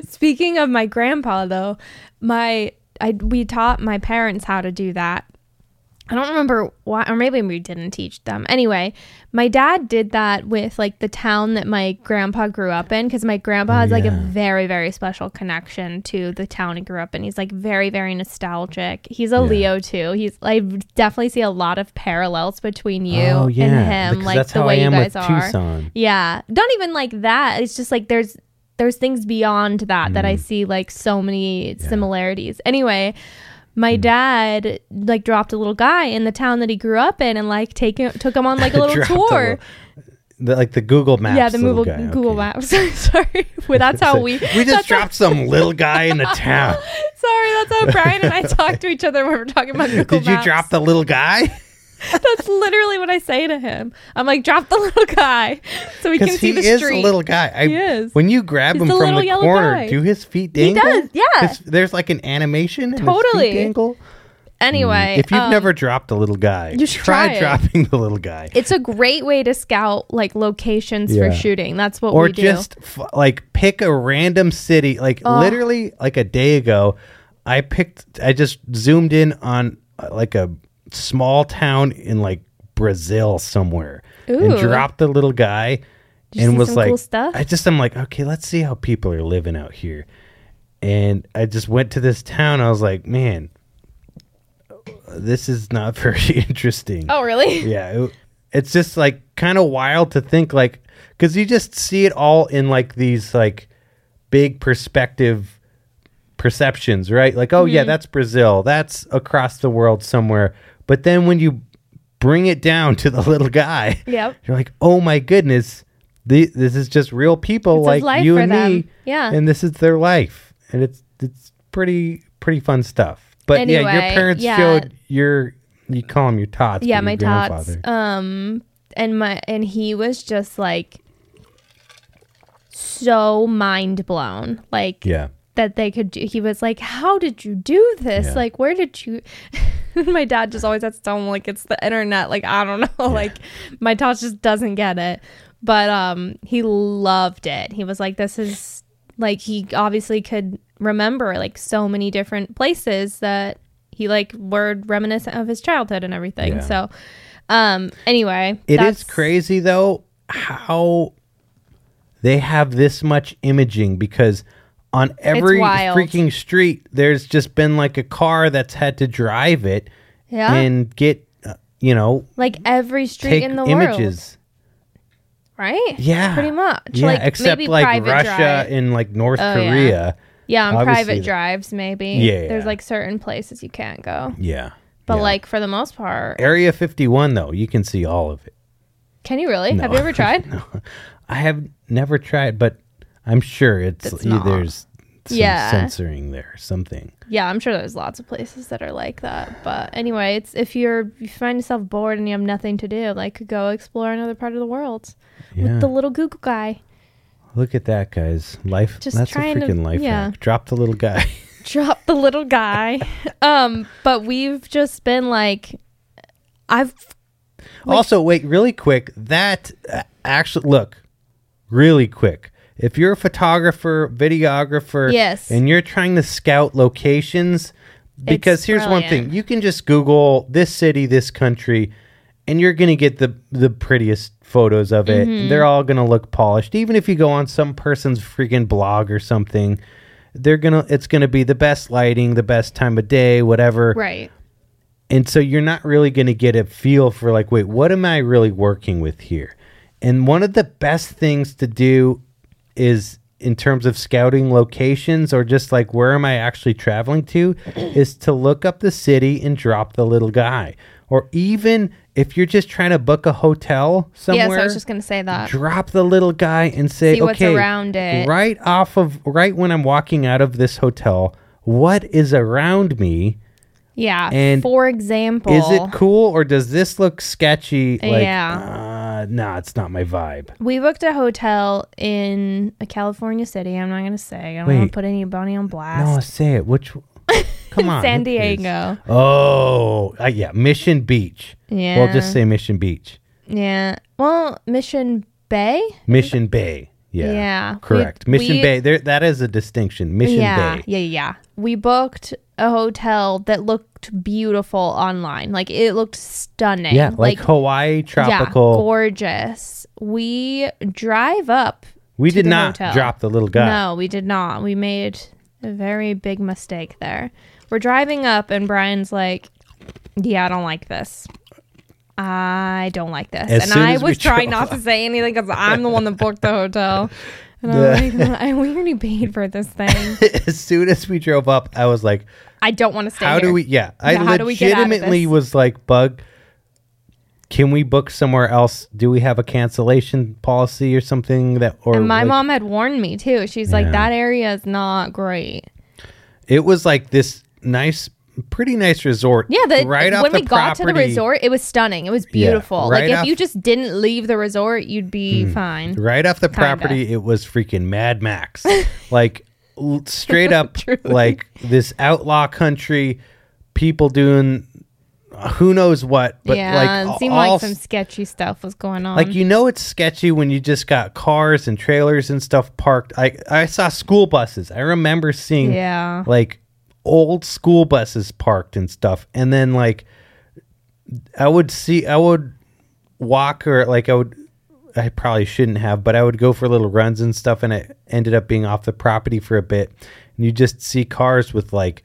Speaking of my grandpa, though, my I we taught my parents how to do that. I don't remember why, or maybe we didn't teach them. Anyway, my dad did that with like the town that my grandpa grew up in, because my grandpa has yeah. like a very, very special connection to the town he grew up in. He's like very, very nostalgic. He's a yeah. Leo too. He's I definitely see a lot of parallels between you oh, yeah. and him, like the way you guys are. Tucson. Yeah, not even like that. It's just like there's there's things beyond that mm. that I see like so many yeah. similarities. Anyway. My dad like dropped a little guy in the town that he grew up in, and like take him, took him on like a little tour. A little, the, like the Google Maps. Yeah, the Google, guy. Google okay. Maps. Sorry. Well, that's how we... We just dropped how, some little guy in a town. Sorry, that's how Brian and I talk to each other when we're talking about Google Maps. Did you drop the little guy? That's literally what I say to him. I'm like, drop the little guy so we can see the street. Because he is a little guy. I, he is. When you grab He's him the from the corner, guy. do his feet dangle? He does, yeah. His, there's like an animation totally. His feet dangle. Anyway. Mm. If you've um, never dropped a little guy, you should try, try dropping the little guy. It's a great way to scout like locations yeah. for shooting. That's what or we do. Or just f- like pick a random city. Like oh. literally like a day ago, I picked, I just zoomed in on uh, like a, small town in like Brazil somewhere Ooh. and dropped the little guy and was like, cool I just, I'm like, okay, let's see how people are living out here. And I just went to this town. I was like, man, this is not very interesting. Oh, really? Yeah. It, it's just like kind of wild to think like, cause you just see it all in like these like big perspective perceptions, right? Like, oh mm-hmm. yeah, that's Brazil. That's across the world somewhere. But then when you bring it down to the little guy, yep. you're like, oh my goodness, the, this is just real people it's like you and them. me. Yeah. And this is their life. And it's it's pretty pretty fun stuff. But anyway, yeah, your parents yeah. showed your, you call them your tots. Yeah, my tots. Um, and my and he was just like so mind blown. Like yeah. that they could do. He was like, how did you do this? Yeah. Like, where did you... My dad just always has to tell him, like, it's the internet. Like, I don't know. Yeah. Like, my Tosh just doesn't get it. But um, he loved it. He was like, this is... Like, he obviously could remember, like, so many different places that he, like, were reminiscent of his childhood and everything. Yeah. So, um, anyway. It is crazy, though, how... they have this much imaging, because on every freaking street, there's just been like a car that's had to drive it yeah. and get, uh, you know, like every street in the images. world. Right? Yeah. Pretty much. Yeah, like, except maybe like Russia drive. and like North oh, Korea. Yeah, yeah, on obviously private drives maybe. Yeah. There's yeah. like certain places you can't go. Yeah. But yeah. like for the most part. Area fifty-one though, you can see all of it. Can you really? No. Have you ever tried? No. I have never tried, but I'm sure it's, it's not. There's some yeah. censoring there or something. Yeah, I'm sure there's lots of places that are like that. But anyway, it's if you're you find yourself bored and you have nothing to do, like go explore another part of the world yeah. with the little Google guy. Look at that, guys. Life Just that's a freaking to, life yeah. hack. Drop the little guy. Drop the little guy. Um, but we've just been like, I've. Like, also, wait, really quick. That uh, actually, look, really quick. If you're a photographer, videographer, yes. and you're trying to scout locations, because it's here's brilliant. one thing. You can just Google this city, this country, and you're going to get the, the prettiest photos of it. Mm-hmm. They're all going to look polished. Even if you go on some person's freaking blog or something, they're gonna. it's going to be the best lighting, the best time of day, whatever. Right. And so you're not really going to get a feel for like, wait, what am I really working with here? And one of the best things to do is in terms of scouting locations or just like where am I actually traveling to is to look up the city and drop the little guy. Or even if you're just trying to book a hotel somewhere. Yes, I was just going to say that. Drop the little guy and say, see what's okay, around it. Right off of, right when I'm walking out of this hotel, what is around me? Yeah. And for example, is it cool or does this look sketchy? Like, yeah. Uh, nah, it's not my vibe. We booked a hotel in a California city. I'm not going to say. I don't want to put anybody on blast. No, say it. Which? Come on. San Diego. Oh, uh, yeah. Mission Beach. Yeah. Well, just say Mission Beach. Yeah. Well, Mission Bay? Mission Bay. Yeah. Yeah. Correct. We, Mission we, Bay. There, that is a distinction. Mission yeah, Bay. Yeah. Yeah. Yeah. We booked a hotel that looked beautiful online. Like it looked stunning. Yeah, like, like Hawaii tropical. Yeah, gorgeous. We drive up. We did not hotel. drop the little guy. No, we did not. We made a very big mistake there. We're driving up and Brian's like, "Yeah, I don't like this. I don't like this." As and I was trying not to say anything because I'm the one that booked the hotel. And I'm like, I we already paid for this thing. As soon as we drove up, I was like, I don't want to stay. How here. do we? Yeah, I yeah, legitimately was like, Bug, can we book somewhere else? Do we have a cancellation policy or something that? Or and my like, mom had warned me too. She's yeah. like, that area is not great. It was like this nice. Pretty nice resort. Yeah, the, right when off we the got property, to the resort, it was stunning. It was beautiful. Yeah, right like, off, if you just didn't leave the resort, you'd be hmm, fine. Right off the kinda. property, it was freaking Mad Max. Like, l- straight up, like, this outlaw country, people doing who knows what. But yeah, like, it seemed all, like some sketchy stuff was going on. Like, you know it's sketchy when you just got cars and trailers and stuff parked. I, I saw school buses. I remember seeing, yeah. like... old school buses parked and stuff, and then like I would see I would walk or like I would I probably shouldn't have but I would go for little runs and stuff, and it ended up being off the property for a bit, and you just see cars with like,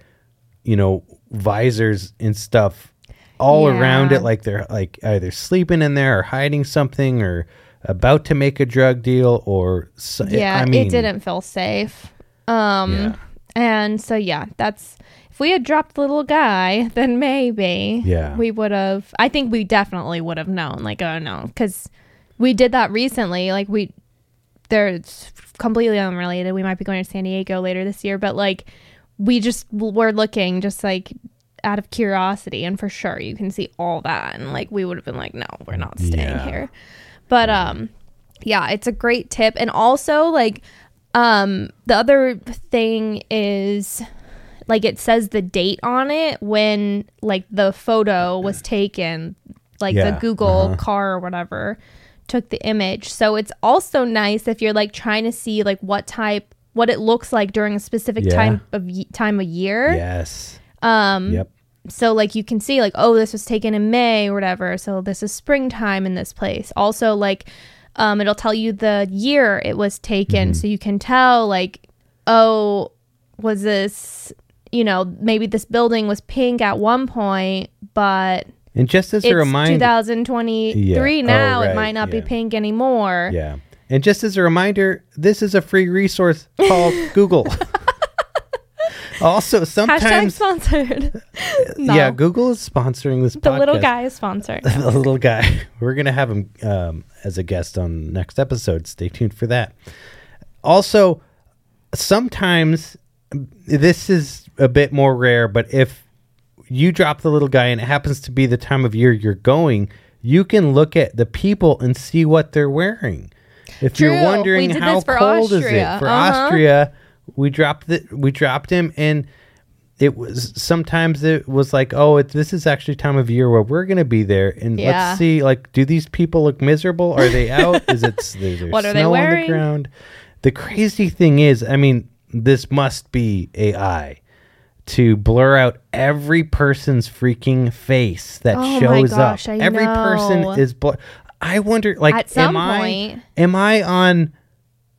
you know, visors and stuff all yeah. around it, like they're like either sleeping in there or hiding something or about to make a drug deal or so, yeah I mean, it didn't feel safe. um yeah. And so, yeah, that's if we had dropped the little guy, then maybe yeah. we would have. I think we definitely would have known, like, oh, no, because we did that recently. Like, we they're completely unrelated. We might be going to San Diego later this year. But like we just were looking just like out of curiosity. And for sure, you can see all that. And like we would have been like, no, we're not staying yeah. here. But yeah. um, yeah, it's a great tip. And also like. Um, the other thing is, like, it says the date on it when, like, the photo was taken, like, yeah, the Google uh-huh. car or whatever took the image. So it's also nice if you're, like, trying to see, like, what type, what it looks like during a specific yeah. time of y- time of year. Yes. Um, yep. So, like, you can see, like, oh, this was taken in May or whatever. So this is springtime in this place. Also, like... Um, it'll tell you the year it was taken. Mm-hmm. So you can tell, like, oh, was this, you know, maybe this building was pink at one point, but... And just as a reminder, two thousand twenty-three yeah. now, oh, right. it might not yeah. be pink anymore. Yeah. And just as a reminder, this is a free resource called Google. Also, sometimes... Hashtag sponsored. No. Yeah, Google is sponsoring this podcast. The little guy is sponsored. No. The little guy. We're going to have him um, as a guest on next episode. Stay tuned for that. Also, sometimes, this is a bit more rare, but if you drop the little guy and it happens to be the time of year you're going, you can look at the people and see what they're wearing. If True. You're wondering how cold Austria. Is it for uh-huh. Austria, we dropped the, we dropped him, and it was sometimes it was like, oh, it, this is actually time of year where we're going to be there, and yeah. let's see, like, do these people look miserable? Are they out? Is it there's what snow are they wearing? On the ground? The crazy thing is, I mean, this must be A I. To blur out every person's freaking face that oh shows my gosh, up. I every know. Person is blur. I wonder, like, at some am point. I am I on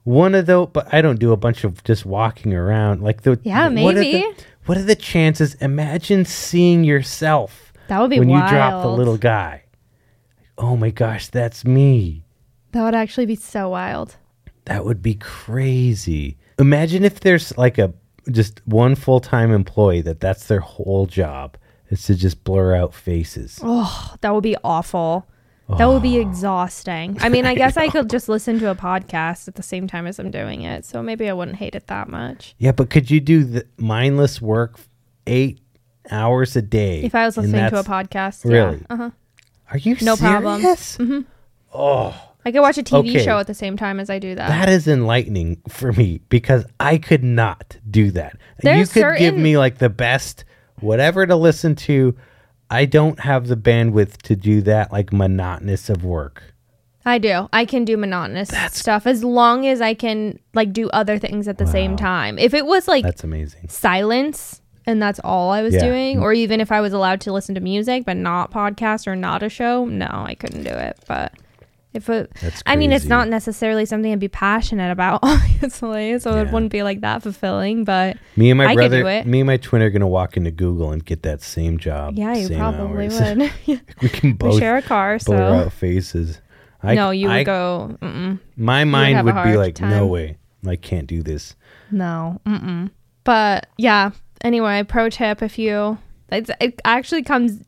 one of those? But I don't do a bunch of just walking around. Like the yeah, maybe. What are the, what are the chances? Imagine seeing yourself. That would be when wild. You drop the little guy. Oh my gosh, that's me. That would actually be so wild. That would be crazy. Imagine if there's like a. Just one full-time employee that that's their whole job is to just blur out faces. Oh, that would be awful. Oh. That would be exhausting. I mean, I guess I, I could just listen to a podcast at the same time as I'm doing it, so maybe I wouldn't hate it that much. Yeah, but could you do the mindless work eight hours a day? If I was listening to a podcast, really? Yeah. Uh-huh. Are you no serious? Problem. Mm-hmm. Oh. I could watch a T V okay. show at the same time as I do that. That is enlightening for me because I could not do that. There's you could certain... give me like the best whatever to listen to. I don't have the bandwidth to do that like monotonous of work. I do. I can do monotonous That's... stuff as long as I can like do other things at the wow. same time. If it was like That's amazing. Silence... and that's all I was yeah. doing, or even if I was allowed to listen to music but not podcast or not a show, no, I couldn't do it. But if it, I mean, it's not necessarily something I'd be passionate about, obviously, so yeah. it wouldn't be like that fulfilling. But me and my I brother, me and my twin are gonna walk into Google and get that same job. Yeah, you probably hours. Would. We can both we share a car, so blur out faces. I, no, you I, would go. Mm-mm. My mind would be like, time. No way, I can't do this. No, mm-mm. But yeah. Anyway, pro tip, if you, it's, it actually comes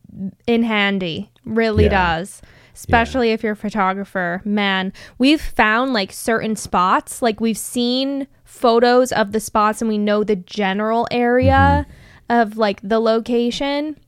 in handy, really yeah. does, especially yeah. if you're a photographer. Man, we've found like certain spots, like we've seen photos of the spots and we know the general area mm-hmm. of like the location.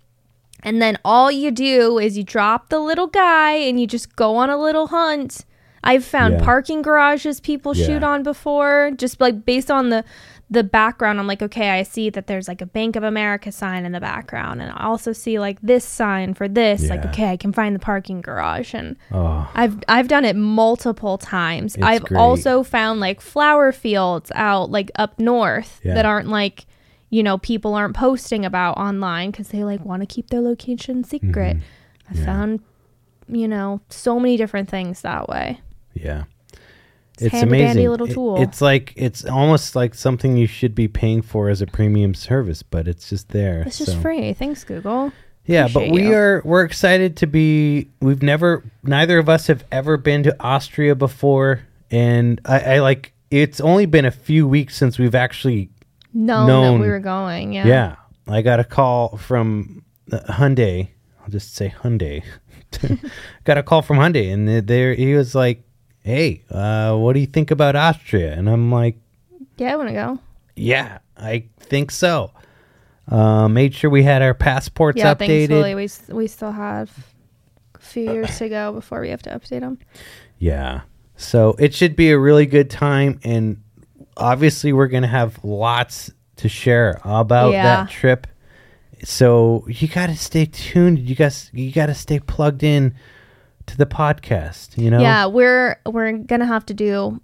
And then all you do is you drop the little guy and you just go on a little hunt. I've found yeah. parking garages people yeah. shoot on before, just like based on the... the background. I'm like, okay, I see that there's like a Bank of America sign in the background, and I also see like this sign for this yeah. like, okay, I can find the parking garage. And oh. I've I've done it multiple times. It's I've great. Also found like flower fields out like up north yeah. that aren't like, you know, people aren't posting about online because they like want to keep their location secret. Mm-hmm. I yeah. found, you know, so many different things that way. Yeah. It's, it's amazing. Little tool. It, it's like it's almost like something you should be paying for as a premium service, but it's just there. It's so. Just free. Thanks, Google. Yeah, Appreciate but we you. Are we're excited to be. We've never, neither of us have ever been to Austria before, and I, I like. It's only been a few weeks since we've actually known, known that we were going. Yeah, yeah. I got a call from uh, Hyundai. I'll just say Hyundai. Got a call from Hyundai, and there he was like. Hey, uh, what do you think about Austria? And I'm like, yeah, I want to go. Yeah, I think so. Uh, made sure we had our passports yeah, updated. Yeah, thankfully we we still have a few years to go before we have to update them. Yeah, so it should be a really good time, and obviously we're gonna have lots to share about yeah. that trip. So you gotta stay tuned. You guys, you gotta stay plugged in. To the podcast, you know? Yeah, we're we're gonna have to do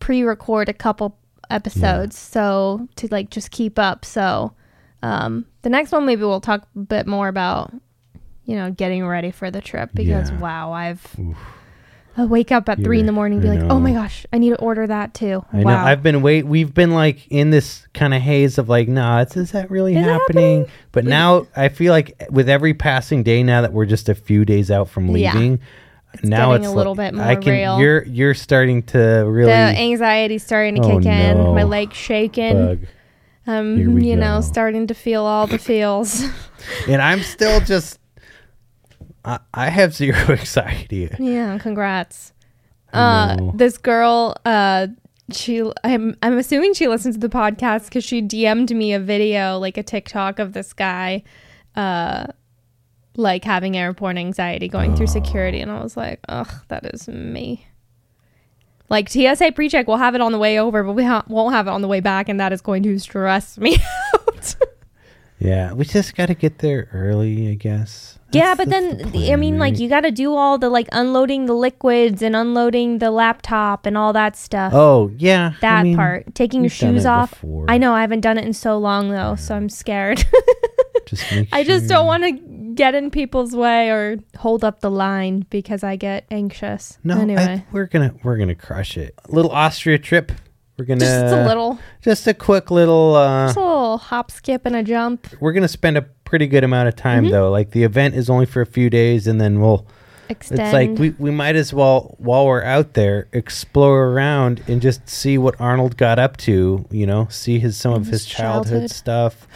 pre-record a couple episodes yeah. so to like just keep up. So um the next one maybe we'll talk a bit more about, you know, getting ready for the trip because yeah. wow, I've Oof. I'll wake up at three in the morning and be like, oh my gosh, I need to order that too. I wow. know. I've been wait. We've been like in this kind of haze of like, nah, it's, is that really is happening? happening? But now I feel like with every passing day now that we're just a few days out from leaving, yeah. It's now it's a little like, bit more I can, real. You're you're starting to really. The anxiety's starting to oh kick no. in. My leg's shaking. Bug. Um, you go. know, starting to feel all the feels. And I'm still just. I, I have zero anxiety. Yeah, congrats. Uh, this girl, uh, she I'm I'm assuming she listens to the podcast because she D M'd me a video, like a TikTok of this guy. Uh, like having airport anxiety going oh. through security, and I was like, ugh, that is me. Like T S A pre-check, we'll have it on the way over, but we ha- won't have it on the way back, and that is going to stress me out. Yeah, we just got to get there early, I guess. That's, yeah, but then the plan, I mean, right? Like you got to do all the like unloading the liquids and unloading the laptop and all that stuff. Oh yeah, that I mean, part. Taking your shoes off. Before. I know I haven't done it in so long though, yeah. so I'm scared. Just make sure. I just don't want to get in people's way or hold up the line because I get anxious. No, anyway, I, we're gonna we're gonna crush it. A little Austria trip. We're gonna just a little, just a quick little, uh, just a little hop, skip, and a jump. We're gonna spend a pretty good amount of time mm-hmm. though. Like the event is only for a few days, and then we'll extend. It's like we we might as well while we're out there explore around and just see what Arnold got up to. You know, see his some of his, his childhood, childhood stuff.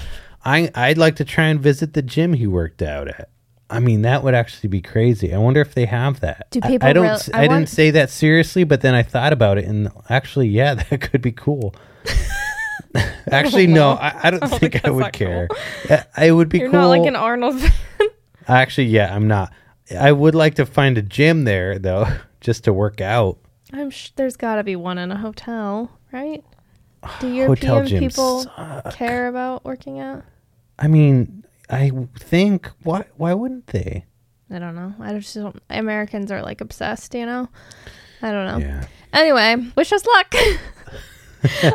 I, I'd like to try and visit the gym he worked out at. I mean, that would actually be crazy. I wonder if they have that. Do people I, I don't. Really, I, I didn't say that seriously, but then I thought about it, and actually, yeah, that could be cool. Actually, no, I, I don't I think, think I would care. Cool. I, I would be You're cool. You're not like an Arnold fan. Actually, yeah, I'm not. I would like to find a gym there, though, just to work out. I'm sh- There's got to be one in a hotel, right? Do European people suck. care about working out? I mean, I think why why wouldn't they? I don't know. I just don't. Americans are like obsessed, you know. I don't know. Yeah. Anyway, wish us luck.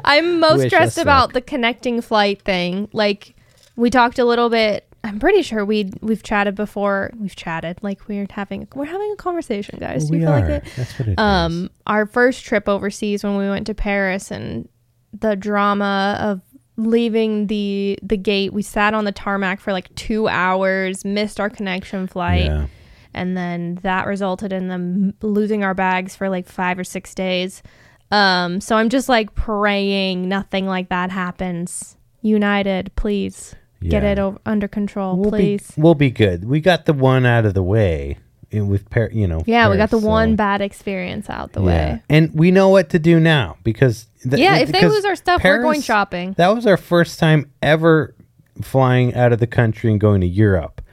I'm most stressed about luck. the connecting flight thing. Like we talked a little bit. I'm pretty sure we we've chatted before. We've chatted like we're having we're having a conversation, guys. Do you we feel are. like it? That's what it um, is. Our first trip overseas when we went to Paris and. The drama of leaving the the gate. We sat on the tarmac for like two hours, missed our connection flight. Yeah. And then that resulted in them losing our bags for like five or six days. Um, so I'm just like praying nothing like that happens. United, please yeah. get it o- under control, we'll please. Be, we'll be good. We got the one out of the way. With par- you know, yeah, Paris, we got the so. one bad experience out the yeah. way, and we know what to do now because th- yeah, if because they lose our stuff, Paris, we're going shopping. That was our first time ever flying out of the country and going to Europe,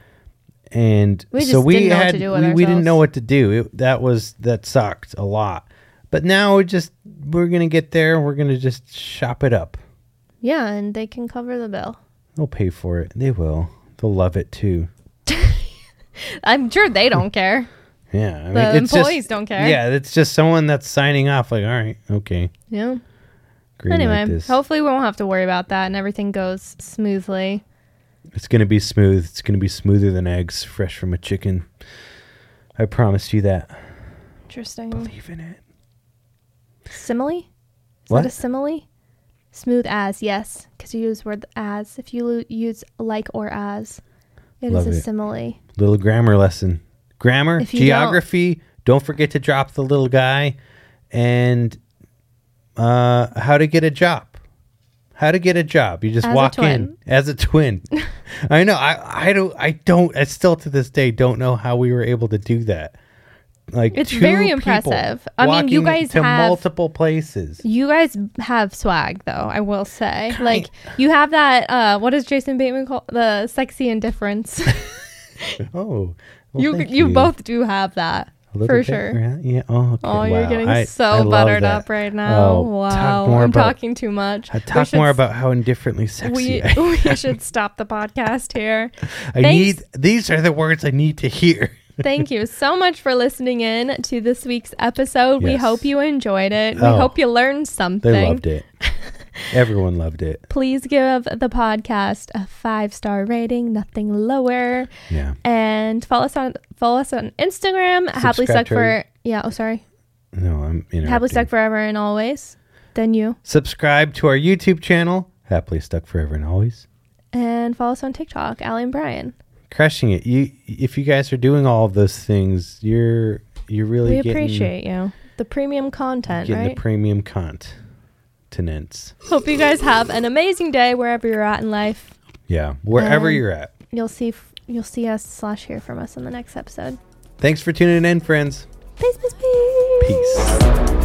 and we just so we didn't had know what to do with we, we didn't know what to do. It, that was that sucked a lot, but now we just we're gonna get there. We're gonna just shop it up. Yeah, and they can cover the bill. They'll pay for it. They will. They'll love it too. I'm sure they don't care. Yeah. I mean, the it's employees just, don't care. Yeah. It's just someone that's signing off like, all right, okay. Yeah. Green anyway, like hopefully we won't have to worry about that and everything goes smoothly. It's going to be smooth. It's going to be smoother than eggs fresh from a chicken. I promise you that. Interesting. Believe in it. Simile? Is what? that a simile? Smooth as, yes. Because you use word as. If you lo- use like or as, it Love is a it. simile. Little grammar lesson. Grammar, geography, don't. don't forget to drop the little guy, and uh, how to get a job. How to get a job. You just as walk in as a twin. I know. I, I don't, I don't, I still to this day don't know how we were able to do that. Like It's very impressive. I mean, you guys to have multiple places. You guys have swag though, I will say. Kind like you have that, uh, what does Jason Bateman call the sexy indifference? Oh, well, you, you you both do have that for sure. Around? Yeah. Oh, okay. Oh, wow. You're getting I, so I buttered up right now. Oh, wow, talk I'm about, talking too much. I talk should, more about how indifferently sexy. We I we am. should stop the podcast here. I Thanks. need these are the words I need to hear. Thank you so much for listening in to this week's episode. Yes. We hope you enjoyed it. Oh, we hope you learned something. They loved it. Everyone loved it. Please give the podcast a five-star rating, nothing lower. Yeah. And follow us on follow us on Instagram. Subscribe Happily Stuck for yeah. Oh, sorry. No, I'm Happily Stuck Forever and Always. Then you subscribe to our YouTube channel, Happily Stuck Forever and Always. And follow us on TikTok, Allie and Brian. Crushing it. You, if you guys are doing all of those things, you're you're really. We getting, appreciate you. The premium content, getting right? The premium content. Hope you guys have an amazing day wherever you're at in life. Yeah, wherever and you're at. You'll see. F- you'll see us slash hear from us in the next episode. Thanks for tuning in, friends. Peace, peace, peace. Peace.